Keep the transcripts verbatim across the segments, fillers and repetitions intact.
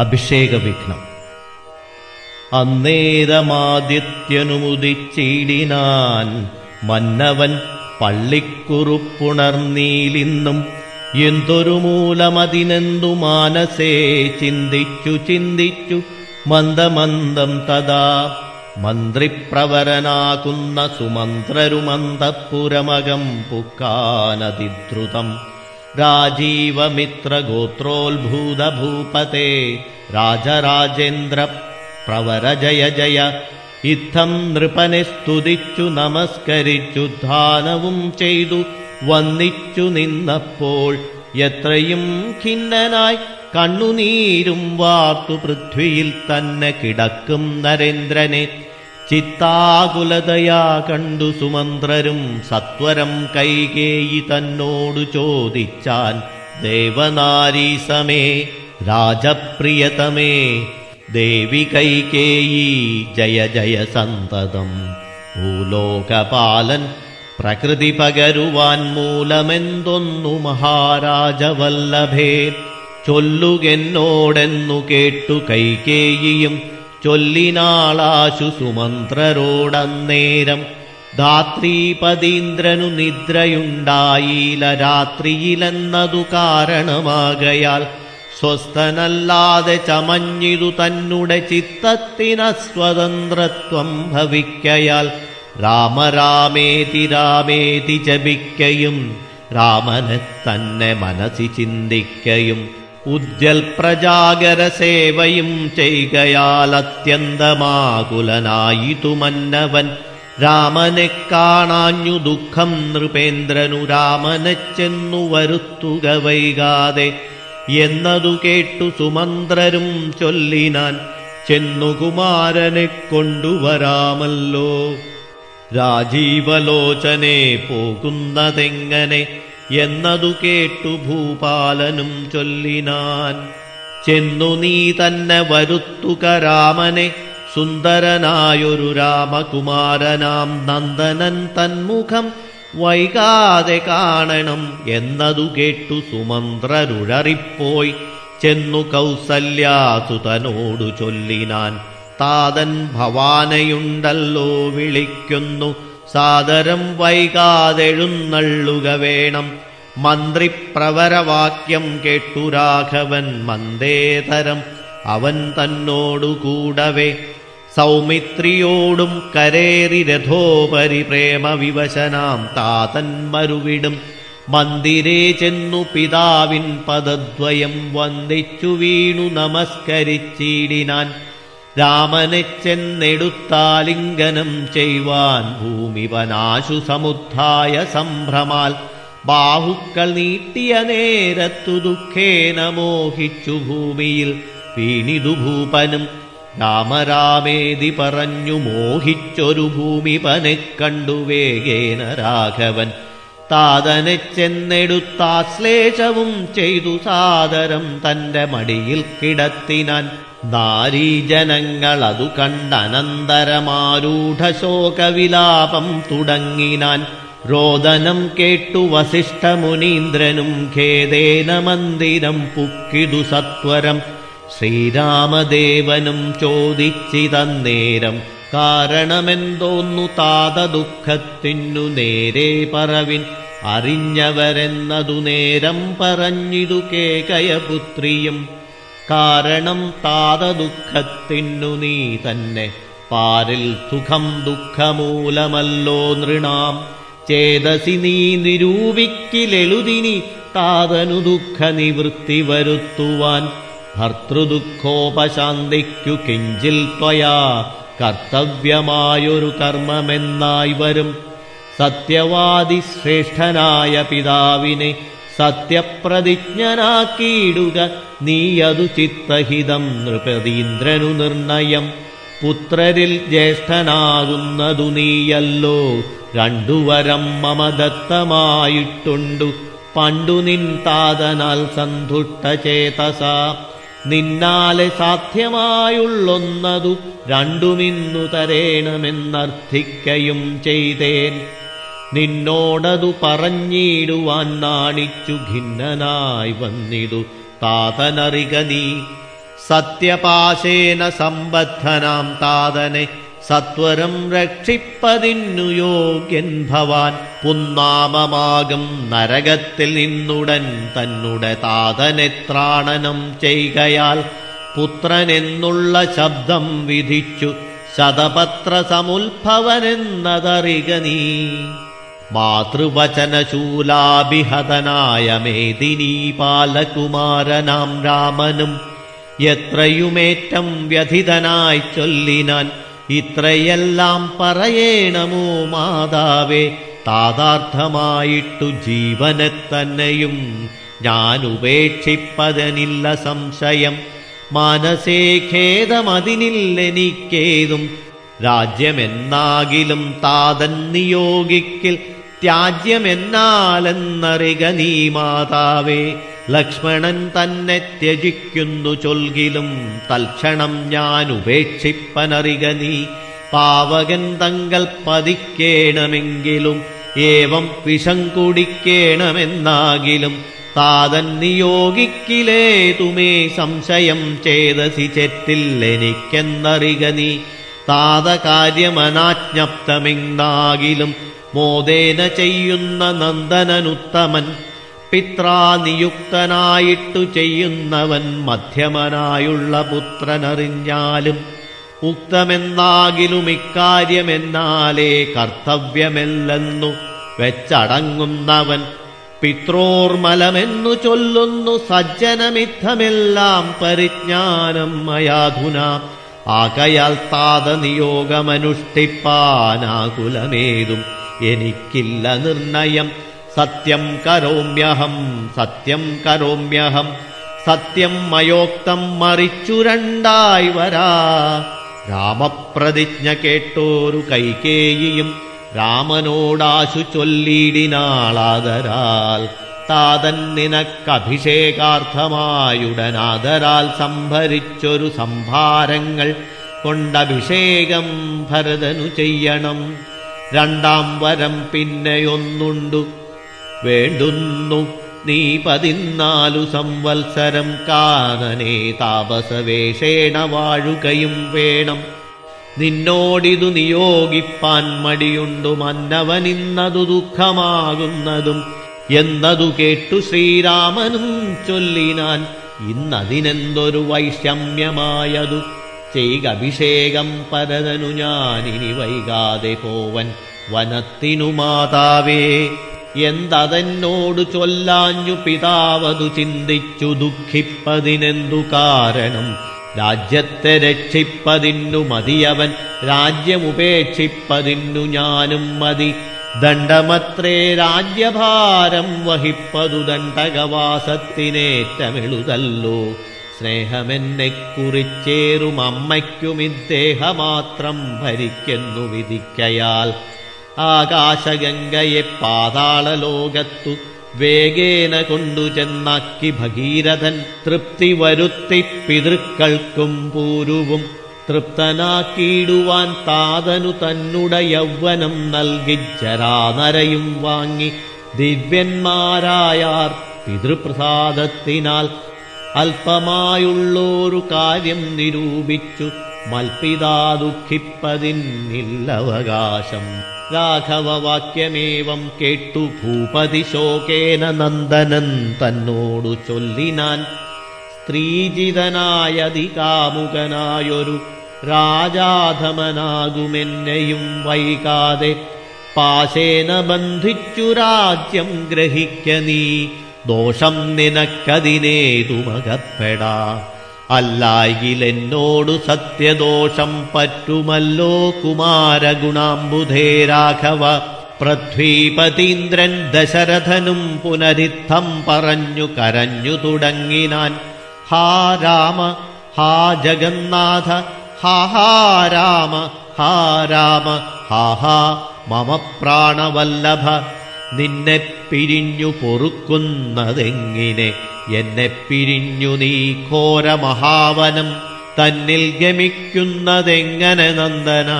അഭിഷേകവിഘ്നം. അന്നേരമാദിത്യനുമുദിച്ചിടിനാൻ മന്നവൻ പള്ളിക്കുറുപ്പുണർന്നീലിന്നും എന്തൊരു മൂലമതിനെന്തു മാനസേ ചിന്തിച്ചു ചിന്തിച്ചു മന്ദമന്ദം തഥാ മന്ത്രിപ്രവരനാകുന്ന സുമന്ത്രരുമന്തപുരമകം പുക്കാനതിദ്രുതം. രാജീവമിത്രഗോത്രോത്ഭൂതഭൂപതേ രാജരാജേന്ദ്ര പ്രവര ജയ ജയ. ഇത്തം നൃപനെ സ്തുതിച്ചു നമസ്കരിച്ചു ധ്യാനവും ചെയ്തു വന്ദിച്ചു നിന്നപ്പോൾ എത്രയും ഖിന്നനായി കണ്ണുനീരും വാർത്തു പൃഥ്വിയിൽ തന്നെ കിടക്കും നരേന്ദ്രനെ ചിത്താകുലതയാ കണ്ടു സുമന്ത്രരും. സത്വരം കൈകേയി തന്നോടു ചോദിച്ചാൻ, ദേവനാരീസമേ രാജപ്രിയതമേ ദേവി കൈകേയി ജയ ജയ സന്തതം. ഭൂലോകപാലൻ പ്രകൃതി പകരുവാൻ മൂലമെന്തൊന്നു മഹാരാജവല്ലഭേ ചൊല്ലുകെന്നോടെന്നു കേട്ടു കൈകേയിയും ചൊല്ലിനാളാശു സുമന്ത്രരോടന്നേരം. ധാത്രീപതീന്ദ്രനു നിദ്രയുണ്ടായില്ല രാത്രിയിലെന്നതു കാരണമാകയാൽ സ്വസ്ഥനല്ലാതെ ചമഞ്ഞിതു തന്നെ ചിത്തത്തിന സ്വതന്ത്രത്വം ഭവിക്കയാൽ രാമരാമേതി രാമേതി ജപിക്കയും രാമനെ തന്നെ മനസ്സി ചിന്തിക്കയും ഉജ്ജൽ പ്രജാകര സേവയും ചെയ്കയാൽ അത്യന്തമാകുലനായിതു മന്നവൻ. രാമനെ കാണാഞ്ഞു ദുഃഖം നൃപേന്ദ്രനു രാമനെ ചെന്നു വരുത്തുക വൈകാതെ എന്നതു കേട്ടു സുമന്ത്രരും ചൊല്ലിനാൻ, ചെന്നു കുമാരനെ കൊണ്ടുവരാമല്ലോ രാജീവലോചനെ പോകുന്നതെങ്ങനെ എന്നതു കേട്ടു ഭൂപാലനും ചൊല്ലിനാൻ, ചെന്നു നീ തന്നെ വരുത്തുക രാമനെ സുന്ദരനായൊരു രാമകുമാരനാം നന്ദനൻ തന്മുഖം വൈകാതെ കാണണം എന്നതു കേട്ടു സുമന്ത്രരുഴറിപ്പോയി ചെന്നു കൗസല്യാസുതനോടു ചൊല്ലിനാൻ, താതൻ ഭവാനയുണ്ടല്ലോ വിളിക്കുന്നു സാദരം വൈകാതെഴുന്നള്ളുക വേണം. മന്ത്രിപ്രവരവാക്യം കേട്ടു രാഘവൻ മന്ദേതരം അവൻ തന്നോടുകൂടവേ സൗമിത്രിയോടും കരേറി രഥോപരി പ്രേമവിവശനാം താതൻ മരുവിടും മന്ദിരേ ചെന്നു പിതാവിൻ പദദ്വയം വന്ദിച്ചു വീണു നമസ്കരിച്ചിടിനാൻ. രാമനെ ചെന്നെടുത്താലിംഗനം ചെയ്വാൻ ഭൂമിവനാശു സമുദ്ധായ സംഭ്രമാൽ ബാഹുക്കൾ നീട്ടിയ നേരത്തു ദുഃഖേന മോഹിച്ചു ഭൂമിയിൽ വീണിതു ഭൂപനും. രാമരാമേതി പറഞ്ഞു മോഹിച്ചൊരു ഭൂമിപനെ കണ്ടു വേഗേന രാഘവൻ താതനെ ചെന്നെടുത്താശ്ലേഷവും ചെയ്തു സാദരം തന്റെ മടിയിൽ കിടത്തിനാൻ. നാരീജനങ്ങളതു കണ്ടനന്തരമാരൂഢശോകവിലാപം തുടങ്ങിനാൻ. രോദനം കേട്ടു വസിഷ്ഠമുനീന്ദ്രനും ഖേദേന മന്ദിരം പുക്കിതു സത്വരം. ശ്രീരാമദേവനും ചോദിച്ചിതന്നേരം കാരണമെന്തോന്നു താത ദുഃഖത്തിനു നേരെ പറവിൻ. അറിഞ്ഞവരെന്നതു നേരം പറഞ്ഞിതു കേകയപുത്രിയും, കാരണം താത ദുഃഖത്തിനു നീ തന്നെ പാരിൽ സുഖം ദുഃഖമൂലമല്ലോ നൃണാം. ചേതസി നീ നിരൂപിക്കിലെഴുതിനി താതനു ദുഃഖനിവൃത്തി വരുത്തുവാൻ. ഭർതൃദുഃഖോപശാന്തിക്കു കിഞ്ചിൽ ത്വയാ കർത്തവ്യമായൊരു കർമ്മമെന്നായി വരും. സത്യവാദി ശ്രേഷ്ഠനായ പിതാവിനെ സത്യപ്രതിജ്ഞനാക്കിയിടുക നീയതു ചിത്തഹിതം നൃപതീന്ദ്രനു നിർണയം. പുത്രരിൽ ജ്യേഷ്ഠനാകുന്നതു നീയല്ലോ രണ്ടുവരം മമ ദത്തമായിട്ടുണ്ടു പണ്ടു നിൻ താതനാൽ സന്തുഷ്ടചേതസ. നിന്നാലെ സാധ്യമായുള്ളൊന്നതു രണ്ടുമിന്നു തരേണമെന്നർത്ഥിക്കയും ചെയ്തേൻ. നിന്നോടതു പറഞ്ഞിടുവാൻ നാണിച്ചു ഖിന്നനായി വന്നിതു താതനറിക നീ. സത്യപാശേന സംബദ്ധനാം താതനെ സത്വരം രക്ഷിപ്പതിന്നു യോഗ്യൻ ഭവാൻ. പുന്നാമമാകും നരകത്തിൽ നിന്നുടൻ തന്നെ താതനെ ത്രാണനം ചെയ്കയാൽ പുത്രനെന്നുള്ള ശബ്ദം വിധിച്ചു ശതപത്രസമുൽഭവനെന്നതറിക നീ. മാതൃവചനശൂലാഭിഹതനായ മേദിനീപാലകുമാരനാം രാമനും എത്രയുമേറ്റം വ്യഥിതനായി ചൊല്ലിനാൻ ഇത്രയെല്ലാം പറയേണമോ മാതാവേ, താതാർത്ഥമായിട്ടു ജീവനെ തന്നെയും ഞാൻ ഉപേക്ഷിപ്പതിനില്ല സംശയം. മനസേ ഖേദമതിനില്ലെനിക്കേതും രാജ്യമെന്നാകിലും താതൻ നിയോഗിക്കിൽ ത്യാജ്യമെന്നാലെന്നറിക നീ മാതാവേ. ലക്ഷ്മണൻ തന്നെ ത്യജിക്കുന്നു ചൊൽകിലും തൽക്ഷണം ഞാൻ ഉപേക്ഷിപ്പനറിക നീ. പാവകൻ തങ്കൽ പതിക്കേണമെങ്കിലും ഏവം വിഷം കുടിക്കേണമെന്നാകിലും താതൻ നിയോഗിക്കിലേ തുമേ സംശയം ചേതസി ചെറ്റില്ലെനിക്കെന്നറിക നീ. താതകാര്യമനാജ്ഞപ്തമെന്നാകിലും മോദേന ചെയ്യുന്ന നന്ദനനുത്തമൻ പിത്രാ നിയുക്തനായിട്ടു ചെയ്യുന്നവൻ മധ്യമനായുള്ള പുത്രനറിഞ്ഞാലും ഉക്തമെന്നാകിലും ഇക്കാര്യമെന്നാലേ കർത്തവ്യമല്ലെന്നു വെച്ചടങ്ങുന്നവൻ പിത്രോർമലമെന്നു ചൊല്ലുന്നു സജ്ജനമിത്തമെല്ലാം പരിജ്ഞാനം മയാധുന. ആകയാൽ താതനിയോഗമനുഷ്ഠിപ്പാനാകുലമേതും എനിക്കില്ല നിർണയം. സത്യം കരോമ്യഹം സത്യം കരോമ്യഹം സത്യം മയോക്തം മറിച്ചു രണ്ടായി വരാ. രാമപ്രതിജ്ഞ കേട്ടോരു കൈകേയിയും രാമനോടാശു ചൊല്ലിയിടിനാളാദരാൽ താതൻ നിനക്കഭിഷേകാർത്ഥമായുടനാദരാൽ സംഭരിച്ചൊരു സംഭാരങ്ങൾ കൊണ്ടഭിഷേകം ഭരതനു ചെയ്യണം. രണ്ടാം വരം പിന്നെയൊന്നുണ്ടു വേണ്ടുന്നു നീ പതിനാലു സംവത്സരം കാനനേ താപസവേഷേണ വാഴുകയും വേണം. നിന്നോടിതു നിയോഗിപ്പാൻ മടിയുണ്ടു മന്നവനിന്നതു ദുഃഖമാകുന്നതും എന്നതു കേട്ടു ശ്രീരാമനും ചൊല്ലിനാൻ ഇന്നതിനെന്തൊരു വൈഷമ്യമായതു. ചെയ്കഭിഷേകം പരതനു ഞാനിനി വൈകാതെ പോവൻ വനത്തിനു മാതാവേ. എന്തതെന്നോടു ചൊല്ലാഞ്ഞു പിതാവതു ചിന്തിച്ചു ദുഃഖിപ്പതിനെന്തു കാരണം. രാജ്യത്തെ രക്ഷിപ്പതിന്നു മതിയവൻ രാജ്യമുപേക്ഷിപ്പതിന്നു ഞാനും മതി. ദണ്ഡമത്രേ രാജ്യഭാരം വഹിപ്പതു ദണ്ഡകവാസത്തിനേറ്റമെളുതല്ലോ. സ്നേഹമെന്നെ കുറിച്ചേറും അമ്മയ്ക്കുമിദ്ദേഹമാത്രം ഭരിക്കുന്നു വിധിക്കയാൽ ആകാശഗംഗയെ പാതാളലോകത്തു വേഗേന കൊണ്ടു ചെന്നാക്കി ഭഗീരഥൻ തൃപ്തി വരുത്തി പിതൃക്കൾക്കും പൂരുവും തൃപ്തനാക്കിയിടുവാൻ താതനു തന്നുട യൗവനം നൽകി ജരാനരയും വാങ്ങി ദിവ്യന്മാരായാർ പിതൃപ്രസാദത്തിനാൽ അല്പമായുള്ളൊരു കാര്യം നിരൂപിച്ചു. മൽപിതാ ദുഃഖിപ്പതിന്നില്ലവകാശം. രാഘവവാക്യമേവം കേട്ടു ഭൂപതി ശോകേന നന്ദനൻ തന്നോടു ചൊല്ലിനാൻ. സ്ത്രീജിതനായതികാമുകനായൊരു രാജാധമനാകുമെന്നെയും വൈകാതെ പാശേന ബന്ധിച്ചു രാജ്യം ഗ്രഹിക്ക നീ. ദോഷം നിനക്കതിനേതുമകപ്പെടാ. അല്ലായിലെന്നോടു സത്യദോഷം പറ്റുമല്ലോ കുമാരഗുണാംബുധേ രാഘവ. പൃഥ്വീപതീന്ദ്രൻ ദശരഥനും പുനരിത്തം പറഞ്ഞു കരഞ്ഞു തുടങ്ങിനാൻ. ഹാ രാമ ഹാ ജഗന്നാഥ ഹാ ഹാ രാമ ഹാ രാമ ഹാ ഹാ മമ പ്രാണവല്ലഭ. നിന്നെ പിരിഞ്ഞു പൊറുക്കുന്നതെങ്ങിനെ, എന്നെ പിരിഞ്ഞു നീ ഘോര മഹാവനം തന്നിൽ ഗമിക്കുന്നതെങ്ങനെ നന്ദന.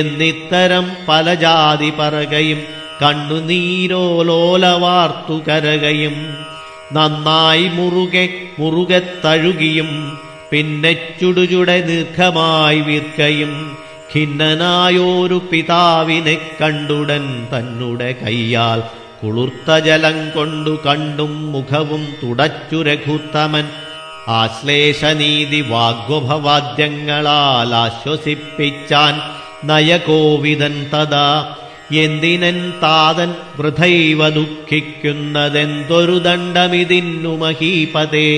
എന്നിത്തരം പല ജാതി പറകയും കണ്ണുനീരോലോലവാർത്തു കരകയും നന്നായി മുറുകെ മുറുകെ തഴുകിയും പിന്നെ ചുടുചുടെ ദീർഘമായി വീർക്കയും ഖിന്നനായോരു പിതാവിനെ കണ്ടുടൻ തന്നെ കയ്യാൽ കുളിർത്ത ജലം കൊണ്ടു കണ്ടും മുഖവും തുടച്ചു രഘുത്തമൻ. ആശ്ലേഷനീതി വാഗ്വഭവാദ്യങ്ങളാൽ ആശ്വസിപ്പിച്ചാൻ നയകോവിദൻ തഥാ. എന്തിനൻ താതൻ വൃഥൈവ ദുഃഖിക്കുന്നതെന്തൊരു ദണ്ഡമിതിന്നു മഹീപതേ.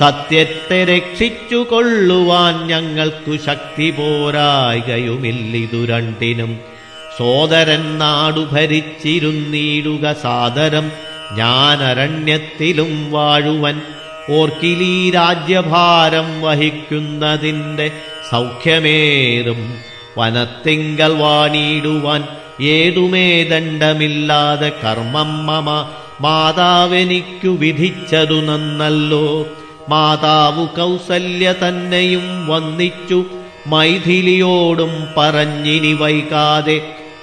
സത്യത്തെ രക്ഷിച്ചു കൊള്ളുവാൻ ഞങ്ങൾക്കു ശക്തി പോരായുമില്ലിതു രണ്ടിനും. സോദരൻ നാടു ഭരിച്ചിരുന്നീടുക സാദരം, ഞാനരണ്യത്തിലും വാഴുവൻ. ഓർക്കിലീ രാജ്യഭാരം വഹിക്കുന്നതിൻ്റെ സൗഖ്യമേറും വനത്തിങ്കൽ വാണിടുവാൻ ഏതുമേ ദണ്ഡമില്ലാതെ കർമ്മം മമ മാതാവെനിക്കു വിധിച്ചതു നന്നല്ലോ. മാതാവു കൗസല്യ തന്നെയും വന്ദിച്ചു മൈഥിലിയോടും പറഞ്ഞിനി വൈകാതെ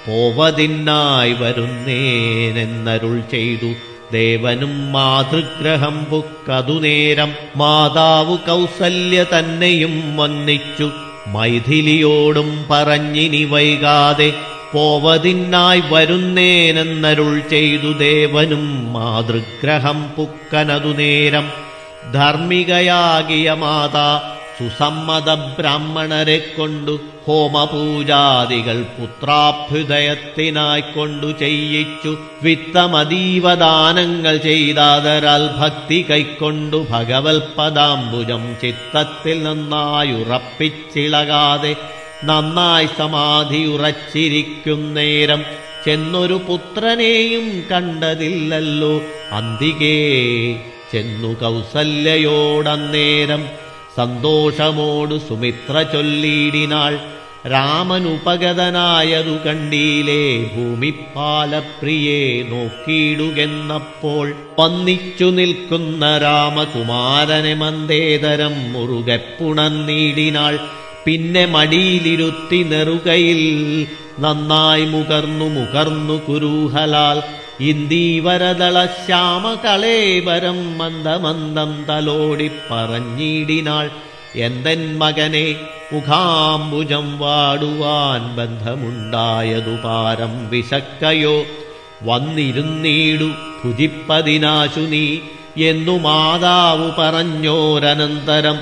പോവതിന്നായി വരുന്നേനെന്നരുൾ ചെയ്തു ദേവനും മാതൃഗ്രഹം പുക്കതു നേരം. മാതാവു കൗസല്യ തന്നെയും വന്ദിച്ചു മൈഥിലിയോടും പറഞ്ഞിനി വൈകാതെ പോവതിന്നായി വരുന്നേനെന്നരുൾ ചെയ്തു ദേവനും മാതൃഗ്രഹം പുക്കനതു നേരം. ധർമ്മികയാകിയ മാതാ സുസമ്മത ബ്രാഹ്മണരെ കൊണ്ടു ഹോമപൂജാദികൾ പുത്രാഭ്യുദയത്തിനായിക്കൊണ്ടു ചെയ്യിച്ചു. വിത്തമതീവ ദാനങ്ങൾ ചെയ്താതരാൽ ഭക്തി കൈക്കൊണ്ടു ഭഗവത്പദാംബുജം ചിത്തത്തിൽ നന്നായുറപ്പിച്ചിളകാതെ നന്നായി സമാധിയുറച്ചിരിക്കുന്നേരം ചെന്നൊരു പുത്രനെയും കണ്ടതില്ലല്ലോ. അന്തികേ ചെന്നു കൗസല്യയോടന്നേരം സന്തോഷമോടു സുമിത്ര ചൊല്ലിയിടിനാൾ. രാമനുപഗതനായതു കണ്ടീലേ ഭൂമിപ്പാലപ്രിയെ നോക്കിയിടുകെന്നപ്പോൾ വന്നിച്ചു നിൽക്കുന്ന രാമകുമാരനെ മന്ദേതരം മുറുകെ പുണർന്നിടിനാൾ. പിന്നെ മടിയിലിരുത്തി നെറുകയിൽ നന്നായി മുകർന്നു മുകർന്നു കുരൂഹലാൽ. ഇന്ദീവരദള ശ്യാമകളേവരം മന്ദമന്ദം തലോടി പറഞ്ഞിടിനാൾ. എന്തൻ മകനെ മുഖാംബുജം വാടുവാൻ ബന്ധമുണ്ടായതു പാരം വിശക്കയോ. വന്നിരുന്നീടു ഭുജിപ്പതിനാശു നീ എന്നു മാതാവു പറഞ്ഞോരനന്തരം.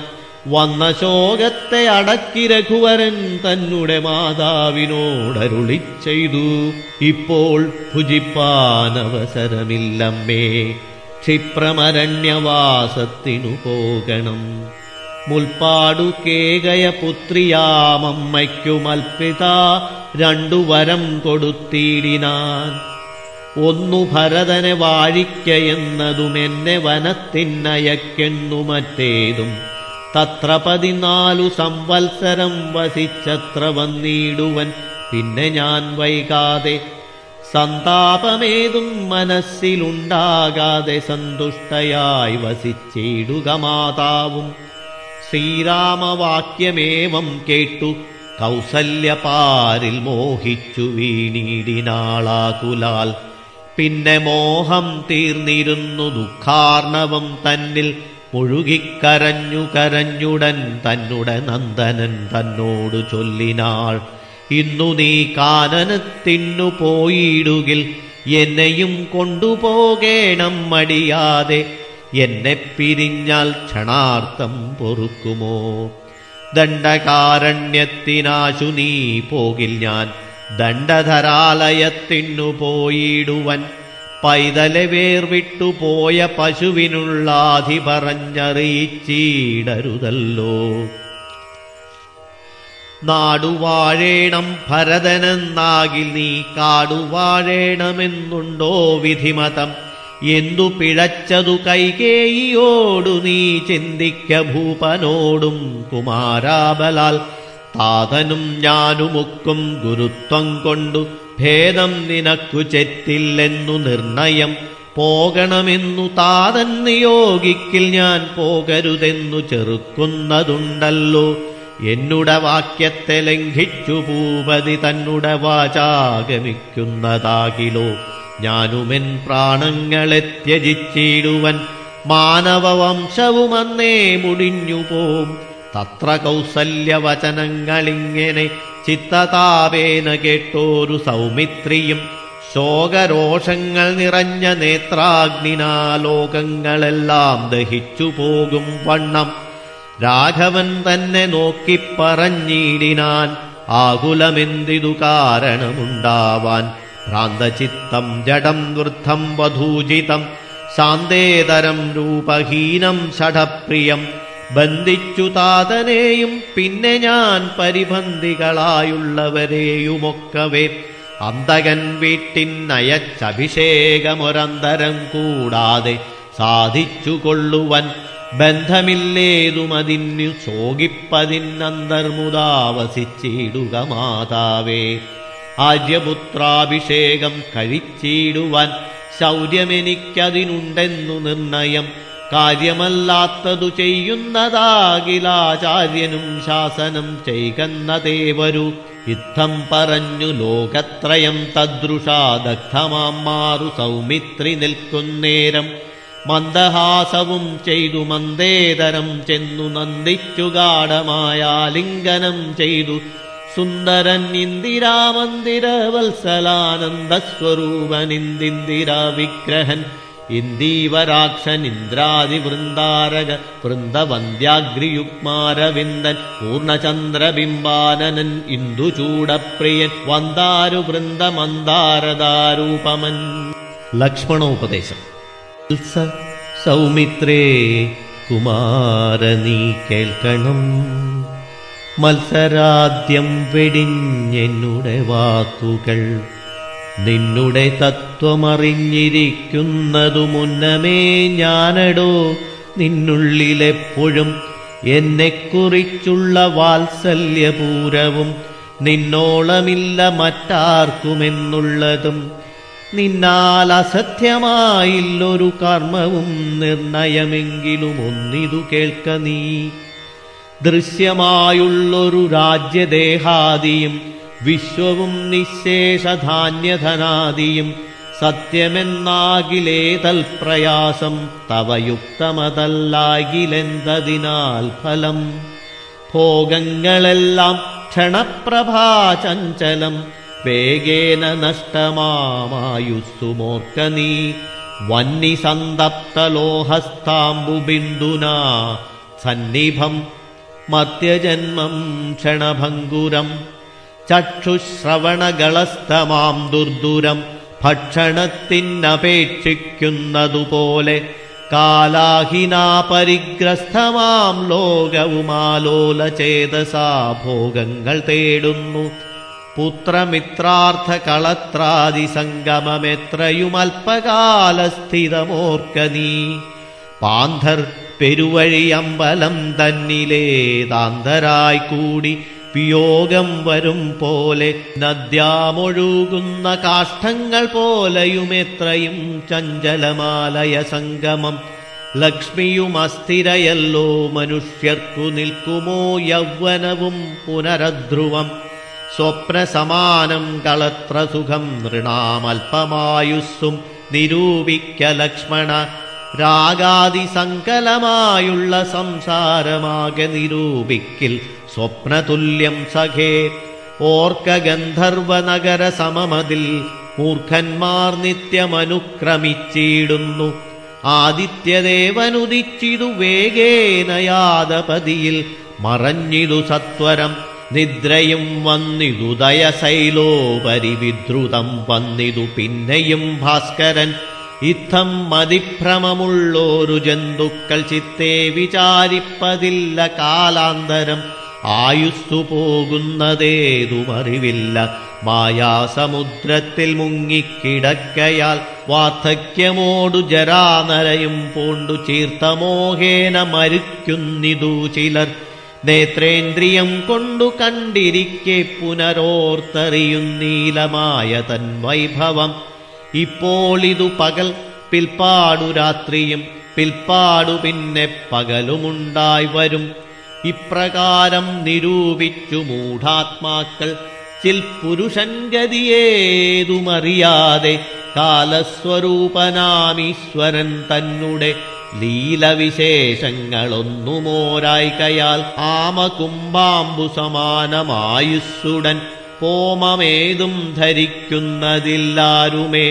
വന്ന ശോകത്തെ അടക്കി രഘുവരൻ തന്നെ മാതാവിനോടരുളി ചെയ്തു. ഇപ്പോൾ ഭുജിപ്പാനവസരമില്ലമ്മേ, ക്ഷിപ്രമരണ്യവാസത്തിനു പോകണം. മുൽപ്പാടു കേകയ പുത്രിയാമമ്മയ്ക്കുമൽപിത രണ്ടു വരം കൊടുത്തിടിനാൻ. ഒന്നു ഭരതനെ വാഴിക്കയെന്നതും എന്നെ വനത്തിനയക്കെന്നു മറ്റേതും. തത്ര പതിനാലു സംവത്സരം വസിച്ചത്ര വന്നിടുവൻ പിന്നെ ഞാൻ വൈകാതെ. സന്താപമേതും മനസ്സിലുണ്ടാകാതെ സന്തുഷ്ടയായി വസിച്ചിടുക മാതാവും. ശ്രീരാമവാക്യമേവം കേട്ടു കൗസല്യപാരിൽ മോഹിച്ചു വീണിടിനാളാകുലാൽ. പിന്നെ മോഹം തീർന്നിരുന്നു ദുഃഖാർണവം തന്നിൽ മുഴുകിക്കരഞ്ഞു. കരഞ്ഞുടൻ തന്നെ നന്ദനൻ തന്നോടു ചൊല്ലിനാൾ. ഇന്നു നീ കാനനത്തിന്നു പോയിടുകിൽ എന്നെയും കൊണ്ടുപോകേണം മടിയാതെ. എന്നെ പിരിഞ്ഞാൽ ക്ഷണാർത്ഥം പൊറുക്കുമോ. ദണ്ഡകാരണ്യത്തിനാശു നീ പോകിൽ ഞാൻ ദണ്ഡധരാലയത്തിന്നു പോയിടുവൻ. പൈതലെ വേർവിട്ടു പോയ പശുവിനുള്ളാധി പറഞ്ഞറിയിച്ചിടരുതല്ലോ. നാടുവാഴേണം ഭരതനെന്നാകിൽ നീ കാടുവാഴേണമെന്നുണ്ടോ വിധിമതം. എന്തു പിഴച്ചതു കൈകേയിയോടു നീ ചിന്തിക്ക ഭൂപനോടും കുമാരാബലാൽ. താതനും ഞാനുമൊക്കും ഗുരുത്വം കൊണ്ടു ഭേദം നിനക്കു ചെറ്റില്ലെന്നു നിർണയം. പോകണമെന്നു താതൻ നിയോഗിക്കിൽ ഞാൻ പോകരുതെന്നു ചെറുക്കുന്നതുണ്ടല്ലോ. എന്നുടെ വാക്യത്തെ ലംഘിച്ചു ഭൂപതി തന്നെ വാചാഗമിക്കുന്നതാകിലോ. ഞാനുമെൻ പ്രാണങ്ങളെ ത്യജിച്ചിടുവൻ മാനവവംശവുമന്നേ മുടിഞ്ഞുപോം. തത്ര കൗസല്യവചനങ്ങളിങ്ങനെ ചിത്തതാപേന കേട്ടോരു സൗമിത്രിയും ശോകരോഷങ്ങൾ നിറഞ്ഞ നേത്രാഗ്നിനാ ലോകങ്ങളെല്ലാം ദഹിച്ചുപോകും വണ്ണം രാഘവൻ തന്നെ നോക്കിപ്പറഞ്ഞിടിനാൻ ആകുലമെന്തിതു കാരണമുണ്ടാവാൻ. ഭ്രാന്തചിത്തം ജഡം വൃദ്ധം വധൂജിതം ശാന്തേതരം രൂപഹീനം ഷഠപ്രിയം ബന്ധിച്ചു താതനെയും പിന്നെ ഞാൻ പരിബന്ധികളായുള്ളവരെയുമൊക്കവേ അന്തകൻ വീട്ടിന്നയച്ചഭിഷേകമൊരന്തരം കൂടാതെ സാധിച്ചുകൊള്ളുവൻ ബന്ധമില്ലേതുമതിന്നു ശോകിപ്പതിന്നന്തർമുദാവസിച്ചിടുക മാതാവേ. ആര്യപുത്രാഭിഷേകം കഴിച്ചിടുവാൻ ശൗര്യമെനിക്കതിനുണ്ടെന്നു നിർണയം കാര്യമല്ലാത്തതു ചെയ്യുന്നതാകിലാചാര്യനും ശാസനം ചെയ്കന്നതേ വരൂ. യുദ്ധം പറഞ്ഞു ലോകത്രയം തദ്രുഷാ ദഗ്ധമാമാറു സൗമിത്രി നിൽക്കുന്നേരം മന്ദഹാസവും ചെയ്തു മന്ദേതരം ചെന്നു നന്ദിച്ചു ഗാഢമായാലിംഗനം ചെയ്തു സുന്ദരൻ ഇന്ദിരാമന്ദിരവത്സലാനന്ദസ്വരൂപനിന്ദിന്ദിരാ വിഗ്രഹൻ ഇന്ദീവരാക്ഷൻ ഇന്ദ്രാദിവൃന്ദാരക വൃന്ദവന്ദ്യാഗ്രിയുക്മാരവിന്ദൻ പൂർണ്ണചന്ദ്രബിംബാനനൻ ഇന്ദുചൂടപ്രിയൻ വന്ദാരു വൃന്ദമന്ദാരദാരൂപമൻ. ലക്ഷ്മണോപദേശം. സൗമിത്രേ കുമാരനീ കേൾക്കണം, മത്സരാദ്യം വെടിഞ്ഞെന്നുടെ വാക്കുകൾ നിന്നുടെ തത്വമറിഞ്ഞിരിക്കുന്നതു മുന്നമേ ഞാനടോ നിന്നുള്ളിലെപ്പോഴും എന്നെക്കുറിച്ചുള്ള വാത്സല്യപൂരവും നിന്നോളമില്ല മറ്റാർക്കുമെന്നുള്ളതും നിന്നാൽ അസത്യമായില്ലൊരു കർമ്മവും നിർണയമെങ്കിലും ഒന്നിതു കേൾക്ക. നീ ദൃശ്യമായുള്ളൊരു രാജ്യദേഹാദിയും വിശ്വവും നിശേഷധാന്യധനാദിയും സത്യമെന്നാകിലേ തൽപ്രയാസം തവയുക്തമതല്ലാകിലെന്തതിനാൽ ഫലം. ഭോഗങ്ങളെല്ലാം ക്ഷണപ്രഭാചഞ്ചലം വേഗേന നഷ്ടമാമായുസ്സുമോർക്ക നീ. വന്യസന്തപ്തലോഹസ്താംബുബിന്ദുനാ സന്നിഭം മർത്യജന്മം ക്ഷണഭംഗുരം ചക്ഷുശ്രവണകളസ്തമാം ദുർദുരം ഭക്ഷണത്തിനപേക്ഷിക്കുന്നതുപോലെ കാലാഹിനാ പരിഗ്രസ്തമാം ലോകവുമാലോലചേതസാ ഭോഗങ്ങൾ തേടുന്നു. പുത്രമിത്രാർത്ഥകളത്രാദിസംഗമമെത്രയുമൽപകാലസ്ഥിതമോർക്ക നീ. പാന്ധർ പെരുവഴിയമ്പലം തന്നിലേതാന്തരായി കൂടി വിയോഗം വരും പോലെ നദ്യാമൊഴുകുന്ന കാഷ്ടങ്ങൾ പോലെയുമെത്രയും ചഞ്ചലമാലയ സംഗമം. ലക്ഷ്മിയും അസ്ഥിരയല്ലോ മനുഷ്യർക്കു നിൽക്കുമോ യൗവനവും പുനരധ്രുവം. സ്വപ്നസമാനം കളത്ര സുഖം നൃണാമൽപമായുസ്സും നിരൂപിക്ക ലക്ഷ്മണ. രാഗാദിസങ്കലമായുള്ള സംസാരമാകെ നിരൂപിക്കിൽ സ്വപ്നതുല്യം സഖേ. ഓർക്ക ഗന്ധർവനഗര സമമതിൽ മൂർഖന്മാർ നിത്യമനുക്രമിച്ചിടുന്നു. ആദിത്യദേവനുദിച്ചിതു വേഗേനയാതപതിയിൽ മറഞ്ഞിതു സത്വരം. നിദ്രയും വന്നിതു ദയശൈലോപരി വിദ്രുതം വന്നിതു പിന്നെയും ഭാസ്കരൻ. ഇത്തം മതിഭ്രമമുള്ളോരു ജന്തുക്കൾ ചിത്തെ വിചാരിപ്പതില്ല കാലാന്തരം ആയുസ്സു പോകുന്നതേതുമറിവില്ല മായാസമുദ്രത്തിൽ മുങ്ങിക്കിടക്കയാൽ. വാർദ്ധക്യമോടു ജരാനരയും പൂണ്ടു ചീർത്തമോഹേന മരിക്കുന്നിതു ചിലർ. നേത്രേന്ദ്രിയം കൊണ്ടു കണ്ടിരിക്കെ പുനരോർത്തറിയുന്നീലമായ തൻവൈഭവം. ഇപ്പോളിതു പകൽ പിൽപ്പാടു രാത്രിയും പിൽപ്പാടു പിന്നെ പകലുമുണ്ടായി വരും. ഇപ്രകാരം നിരൂപിച്ചു മൂഢാത്മാക്കൾ ചിൽപുരുഷൻഗതിയേതുമറിയാതെ കാലസ്വരൂപനാമീശ്വരൻ തന്നെ ലീലവിശേഷങ്ങളൊന്നുമോരായ്കയാൽ ആമകുമ്പാമ്പു സമാനമായുസ്സുടൻ പോമമേതും ധരിക്കുന്നതില്ലാരുമേ.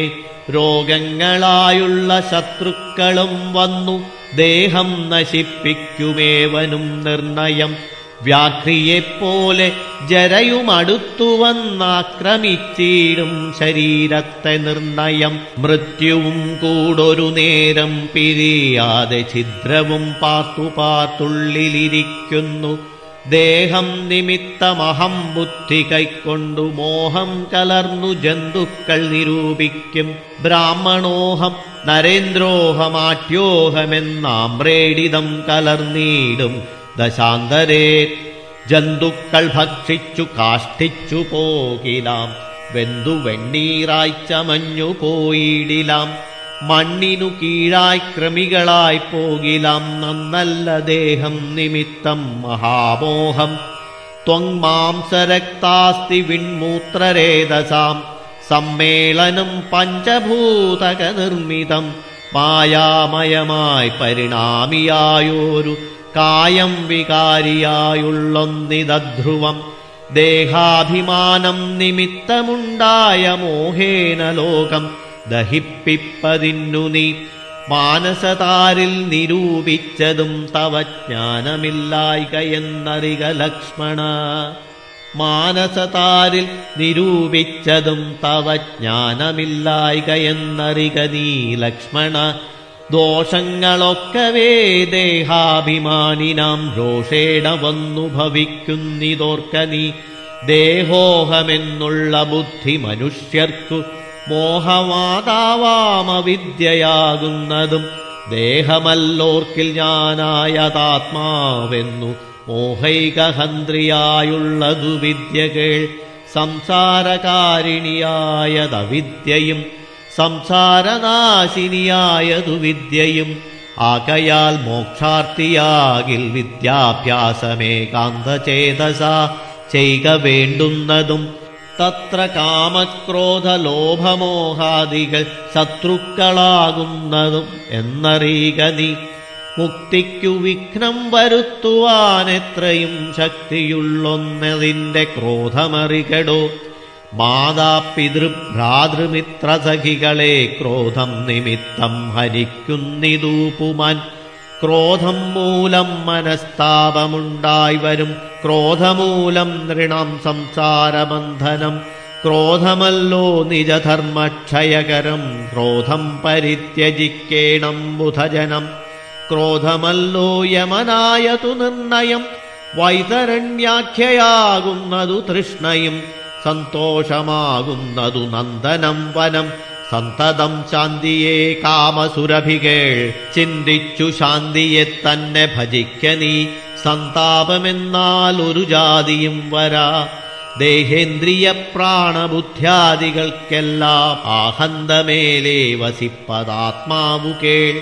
രോഗങ്ങളായുള്ള ശത്രുക്കളും വന്നു ദേഹം നശിപ്പിക്കുമേവനും നിർണയം. വ്യാഘ്രിയെപ്പോലെ ജരയുമടുത്തുവന്നാക്രമിച്ചിടും ശരീരത്തെ നിർണയം. മൃത്യുവും കൂടൊരു നേരം പിരിയാതെ ഛിദ്രവും പാർത്തു പാർത്തുള്ളിലിരിക്കുന്നു. ദേഹം നിമിത്തമഹം ബുദ്ധി കൈക്കൊണ്ടു മോഹം കലർന്നു ജന്തുക്കൾ നിരൂപിക്കും. ബ്രാഹ്മണോഹം നരേന്ദ്രോഹമാട്യോഹമെന്നാമ്രേടിതം കലർന്നിടും ദശാന്തരേ. ജന്തുക്കൾ ഭക്ഷിച്ചു കാഷ്ഠിച്ചു പോകിലാം, വെന്തു വെണ്ണീറായി ചമഞ്ഞു പോയിടിലാം. മണ്ണിനു കീഴായി ക്രമികളായി പോകിലാം. നന്നല്ല ദേഹം നിമിത്തം മഹാമോഹം. ത്വങ് മാംസരക്താസ്തി വിൺമൂത്രരേതസാം സമ്മേളനം പഞ്ചഭൂതക നിർമ്മിതം. മായാമയമായി പരിണാമിയായോരു കായം വികാരിയായുള്ളൊന്നിതധ്രുവം. ദേഹാഭിമാനം നിമിത്തമുണ്ടായ മോഹേന ലോകം ദഹിപ്പിപ്പതിന്നു നീ. മാനസതാരിൽ നിരൂപിച്ചതും തവ ജ്ഞാനമില്ലായ്കയെന്നറിക ലക്ഷ്മണ. മാനസതാരിൽ നിരൂപിച്ചതും തവ ജ്ഞാനമില്ലായ്കയെന്നറിക നീ ലക്ഷ്മണ. ദോഷങ്ങളൊക്കവേ ദേഹാഭിമാനിനാം രോഷേണ വന്നു ഭവിക്കുന്നിതോർക്ക നീ. ദേഹോഹമെന്നുള്ള ബുദ്ധി മനുഷ്യർക്കു മോഹമാതാവാമവിദ്യയാകുന്നതും ദേഹമല്ലോർക്കിൽ ഞാനായതാത്മാവെന്നു മോഹൈകഹന്ത്രിയായുള്ളതു വിദ്യകൾ. സംസാരകാരിണിയായതവിദ്യയും സംസാരനാശിനിയായതു വിദ്യയും. ആകയാൽ മോക്ഷാർത്ഥിയാകിൽ വിദ്യാഭ്യാസമേകാന്തചേതസ ചെയ്ക വേണ്ടുന്നതും. തത്ര കാമക്രോധലോഭമോഹാദികൾ ശത്രുക്കളാകുന്നതും എന്നറിയുക നീ. മുക്തിക്കു വിഘ്നം വരുത്തുവാനെത്രയും ശക്തിയുള്ളൊന്നതിൻ്റെ ക്രോധമറികടോ. മാതാപിതൃഭ്രാതൃമിത്രസഖികളെ ക്രോധം നിമിത്തം ഹരിക്കുന്നിതൂപുമാൻ. ക്രോധം മൂലം മനസ്താപമുണ്ടായി വരും. ക്രോധമൂലം നൃണാം സംസാരബന്ധനം. ക്രോധമല്ലോ നിജധർമ്മക്ഷയകരം. ക്രോധം പരിത്യജിക്കേണം ബുധജനം. ക്രോധമല്ലോ യമനായതു നിർണയം. വൈതരണ്യാഖ്യയാകുന്നതു തൃഷ്ണയും. സന്തോഷമാകുന്നതു നന്ദനം വനം. സന്തതം ശാന്തിയെ കാമസുരഭികൾ ചിന്തിച്ചു ശാന്തിയെ തന്നെ ഭജിക്ക നീ. സന്താപമെന്നാൽ ഒരു ജാതിയും വരാ. ദേഹേന്ദ്രിയ പ്രാണബുദ്ധ്യാദികൾക്കെല്ലാം ആഹന്തമേലേ വസിപ്പതാത്മാവു കേൾ.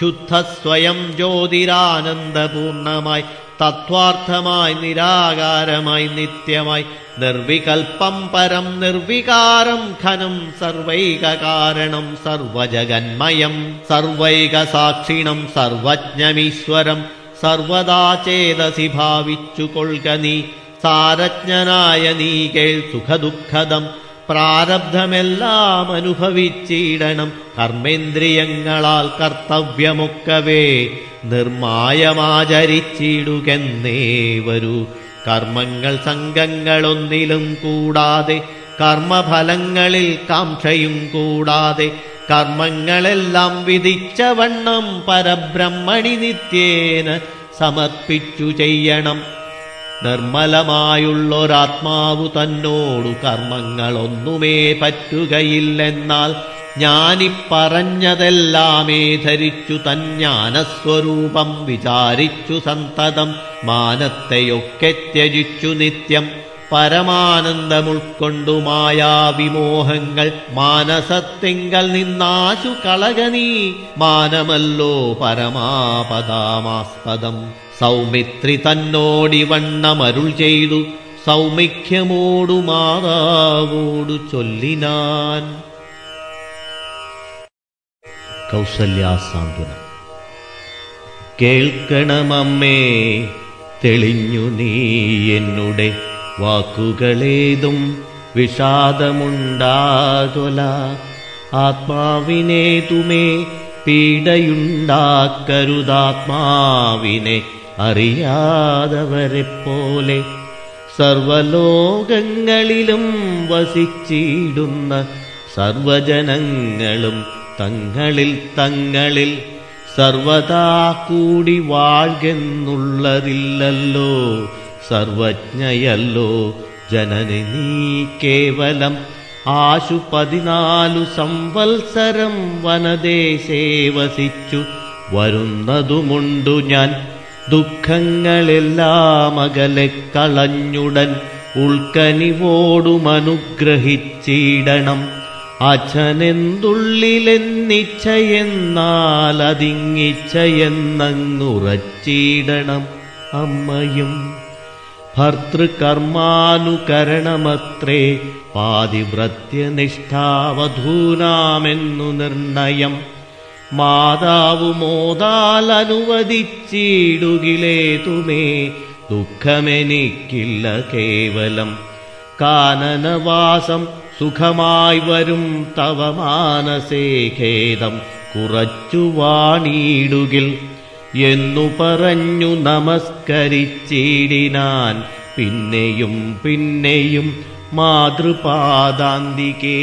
ശുദ്ധ സ്വയം ജ്യോതിരാനന്ദപൂർണമായി തത്വാർത്ഥമായി നിരാകാരമായി നിത്യമായി നിർവികൽപ്പം പരം നിർവികാരം ഘനം സർവൈകകാരണം സർവജഗന്മയം സർവൈകസാക്ഷിണം സർവജ്ഞമീശ്വരം സർവദാ ചേതസി ഭാവിച്ചു കൊൾക നീ. സാരജ്ഞനായ നീ കേൾ സുഖദുഃഖദം. പ്രാരബ്ധമെല്ലാം അനുഭവിച്ചിടണം. കർമ്മേന്ദ്രിയങ്ങളാൽ കർത്തവ്യമൊക്കവേ നിർമായമാചരിച്ചിടുകെന്നേ വരൂ. കർമ്മങ്ങൾ സംഘങ്ങളൊന്നിലും കൂടാതെ കർമ്മഫലങ്ങളിൽ കാംക്ഷയും കൂടാതെ കർമ്മങ്ങളെല്ലാം വിധിച്ചവണ്ണം പരബ്രഹ്മണി നിത്യേന സമർപ്പിച്ചു ചെയ്യണം. നിർമ്മലമായുള്ളൊരാത്മാവു തന്നോടു കർമ്മങ്ങളൊന്നുമേ പറ്റുകയില്ലെന്നാൽ ഞാനിപ്പറഞ്ഞതെല്ലാമേ ധരിച്ചു തൻ ജ്ഞാനസ്വരൂപം വിചാരിച്ചു സന്തതം മാനത്തെയൊക്കെ ത്യജിച്ചു നിത്യം പരമാനന്ദമുൾക്കൊണ്ടു മായാവിമോഹങ്ങൾ മാനസത്തിങ്കൽ നിന്നാശു കളകനീ. മാനമല്ലോ പരമാപദമാസ്പദം. സൗമിത്രി തന്നോടിവണ്ണമരുൾ ചെയ്തു സൗമിഖ്യമോടു മാതാവോടു ചൊല്ലിനാൻ. കൗസല്യാസാന്ത്വനം. കേൾക്കണമമ്മേ തെളിഞ്ഞു നീ എന്നുടെ വാക്കുകളേതും വിഷാദമുണ്ടാകൊല. ആത്മാവിനെ തുമേ പീഡയുണ്ടാക്കരുതാത്മാവിനെ അറിയാതവരെപ്പോലെ. സർവലോകങ്ങളിലും വസിച്ചിടുന്ന സർവജനങ്ങളും തങ്ങളിൽ തങ്ങളിൽ സർവതാ കൂടി വാഴ്കെന്നുള്ളതില്ലല്ലോ. സർവജ്ഞയല്ലോ ജനനി നീ കേവലം. ആശു പതിനാലു സംവത്സരം വനദേശേ വസിച്ചു വരുന്നതുമുണ്ടു ഞാൻ. ദുഃഖങ്ങളെല്ലാം അകലെ കളഞ്ഞുടൻ ഉൾക്കനിവോടുമനുഗ്രഹിച്ചിടണം. അച്ഛനെന്തുള്ളിലെന്നിച്ഛയെന്നാൽ അതിങ്ങിച്ഛയെന്നുറച്ചിടണം. അമ്മയും ഭർതൃകർമാനുകരണമത്രേ പാതിവ്രത്യനിഷ്ഠാവധൂനാമെന്നു നിർണയം. മാതാവു മോദാൽ അനുവദിച്ചിടുകിലേ തുമേ ദുഃഖമെനിക്കില്ല കേവലം. കാനനവാസം സുഖമായി വരും തവ മാനസേ ഖേദം കുറച്ചു വാണിടുകിൽ എന്നു പറഞ്ഞു നമസ്കരിച്ചിടിനാൻ പിന്നെയും പിന്നെയും മാതൃപാദാന്തികേ.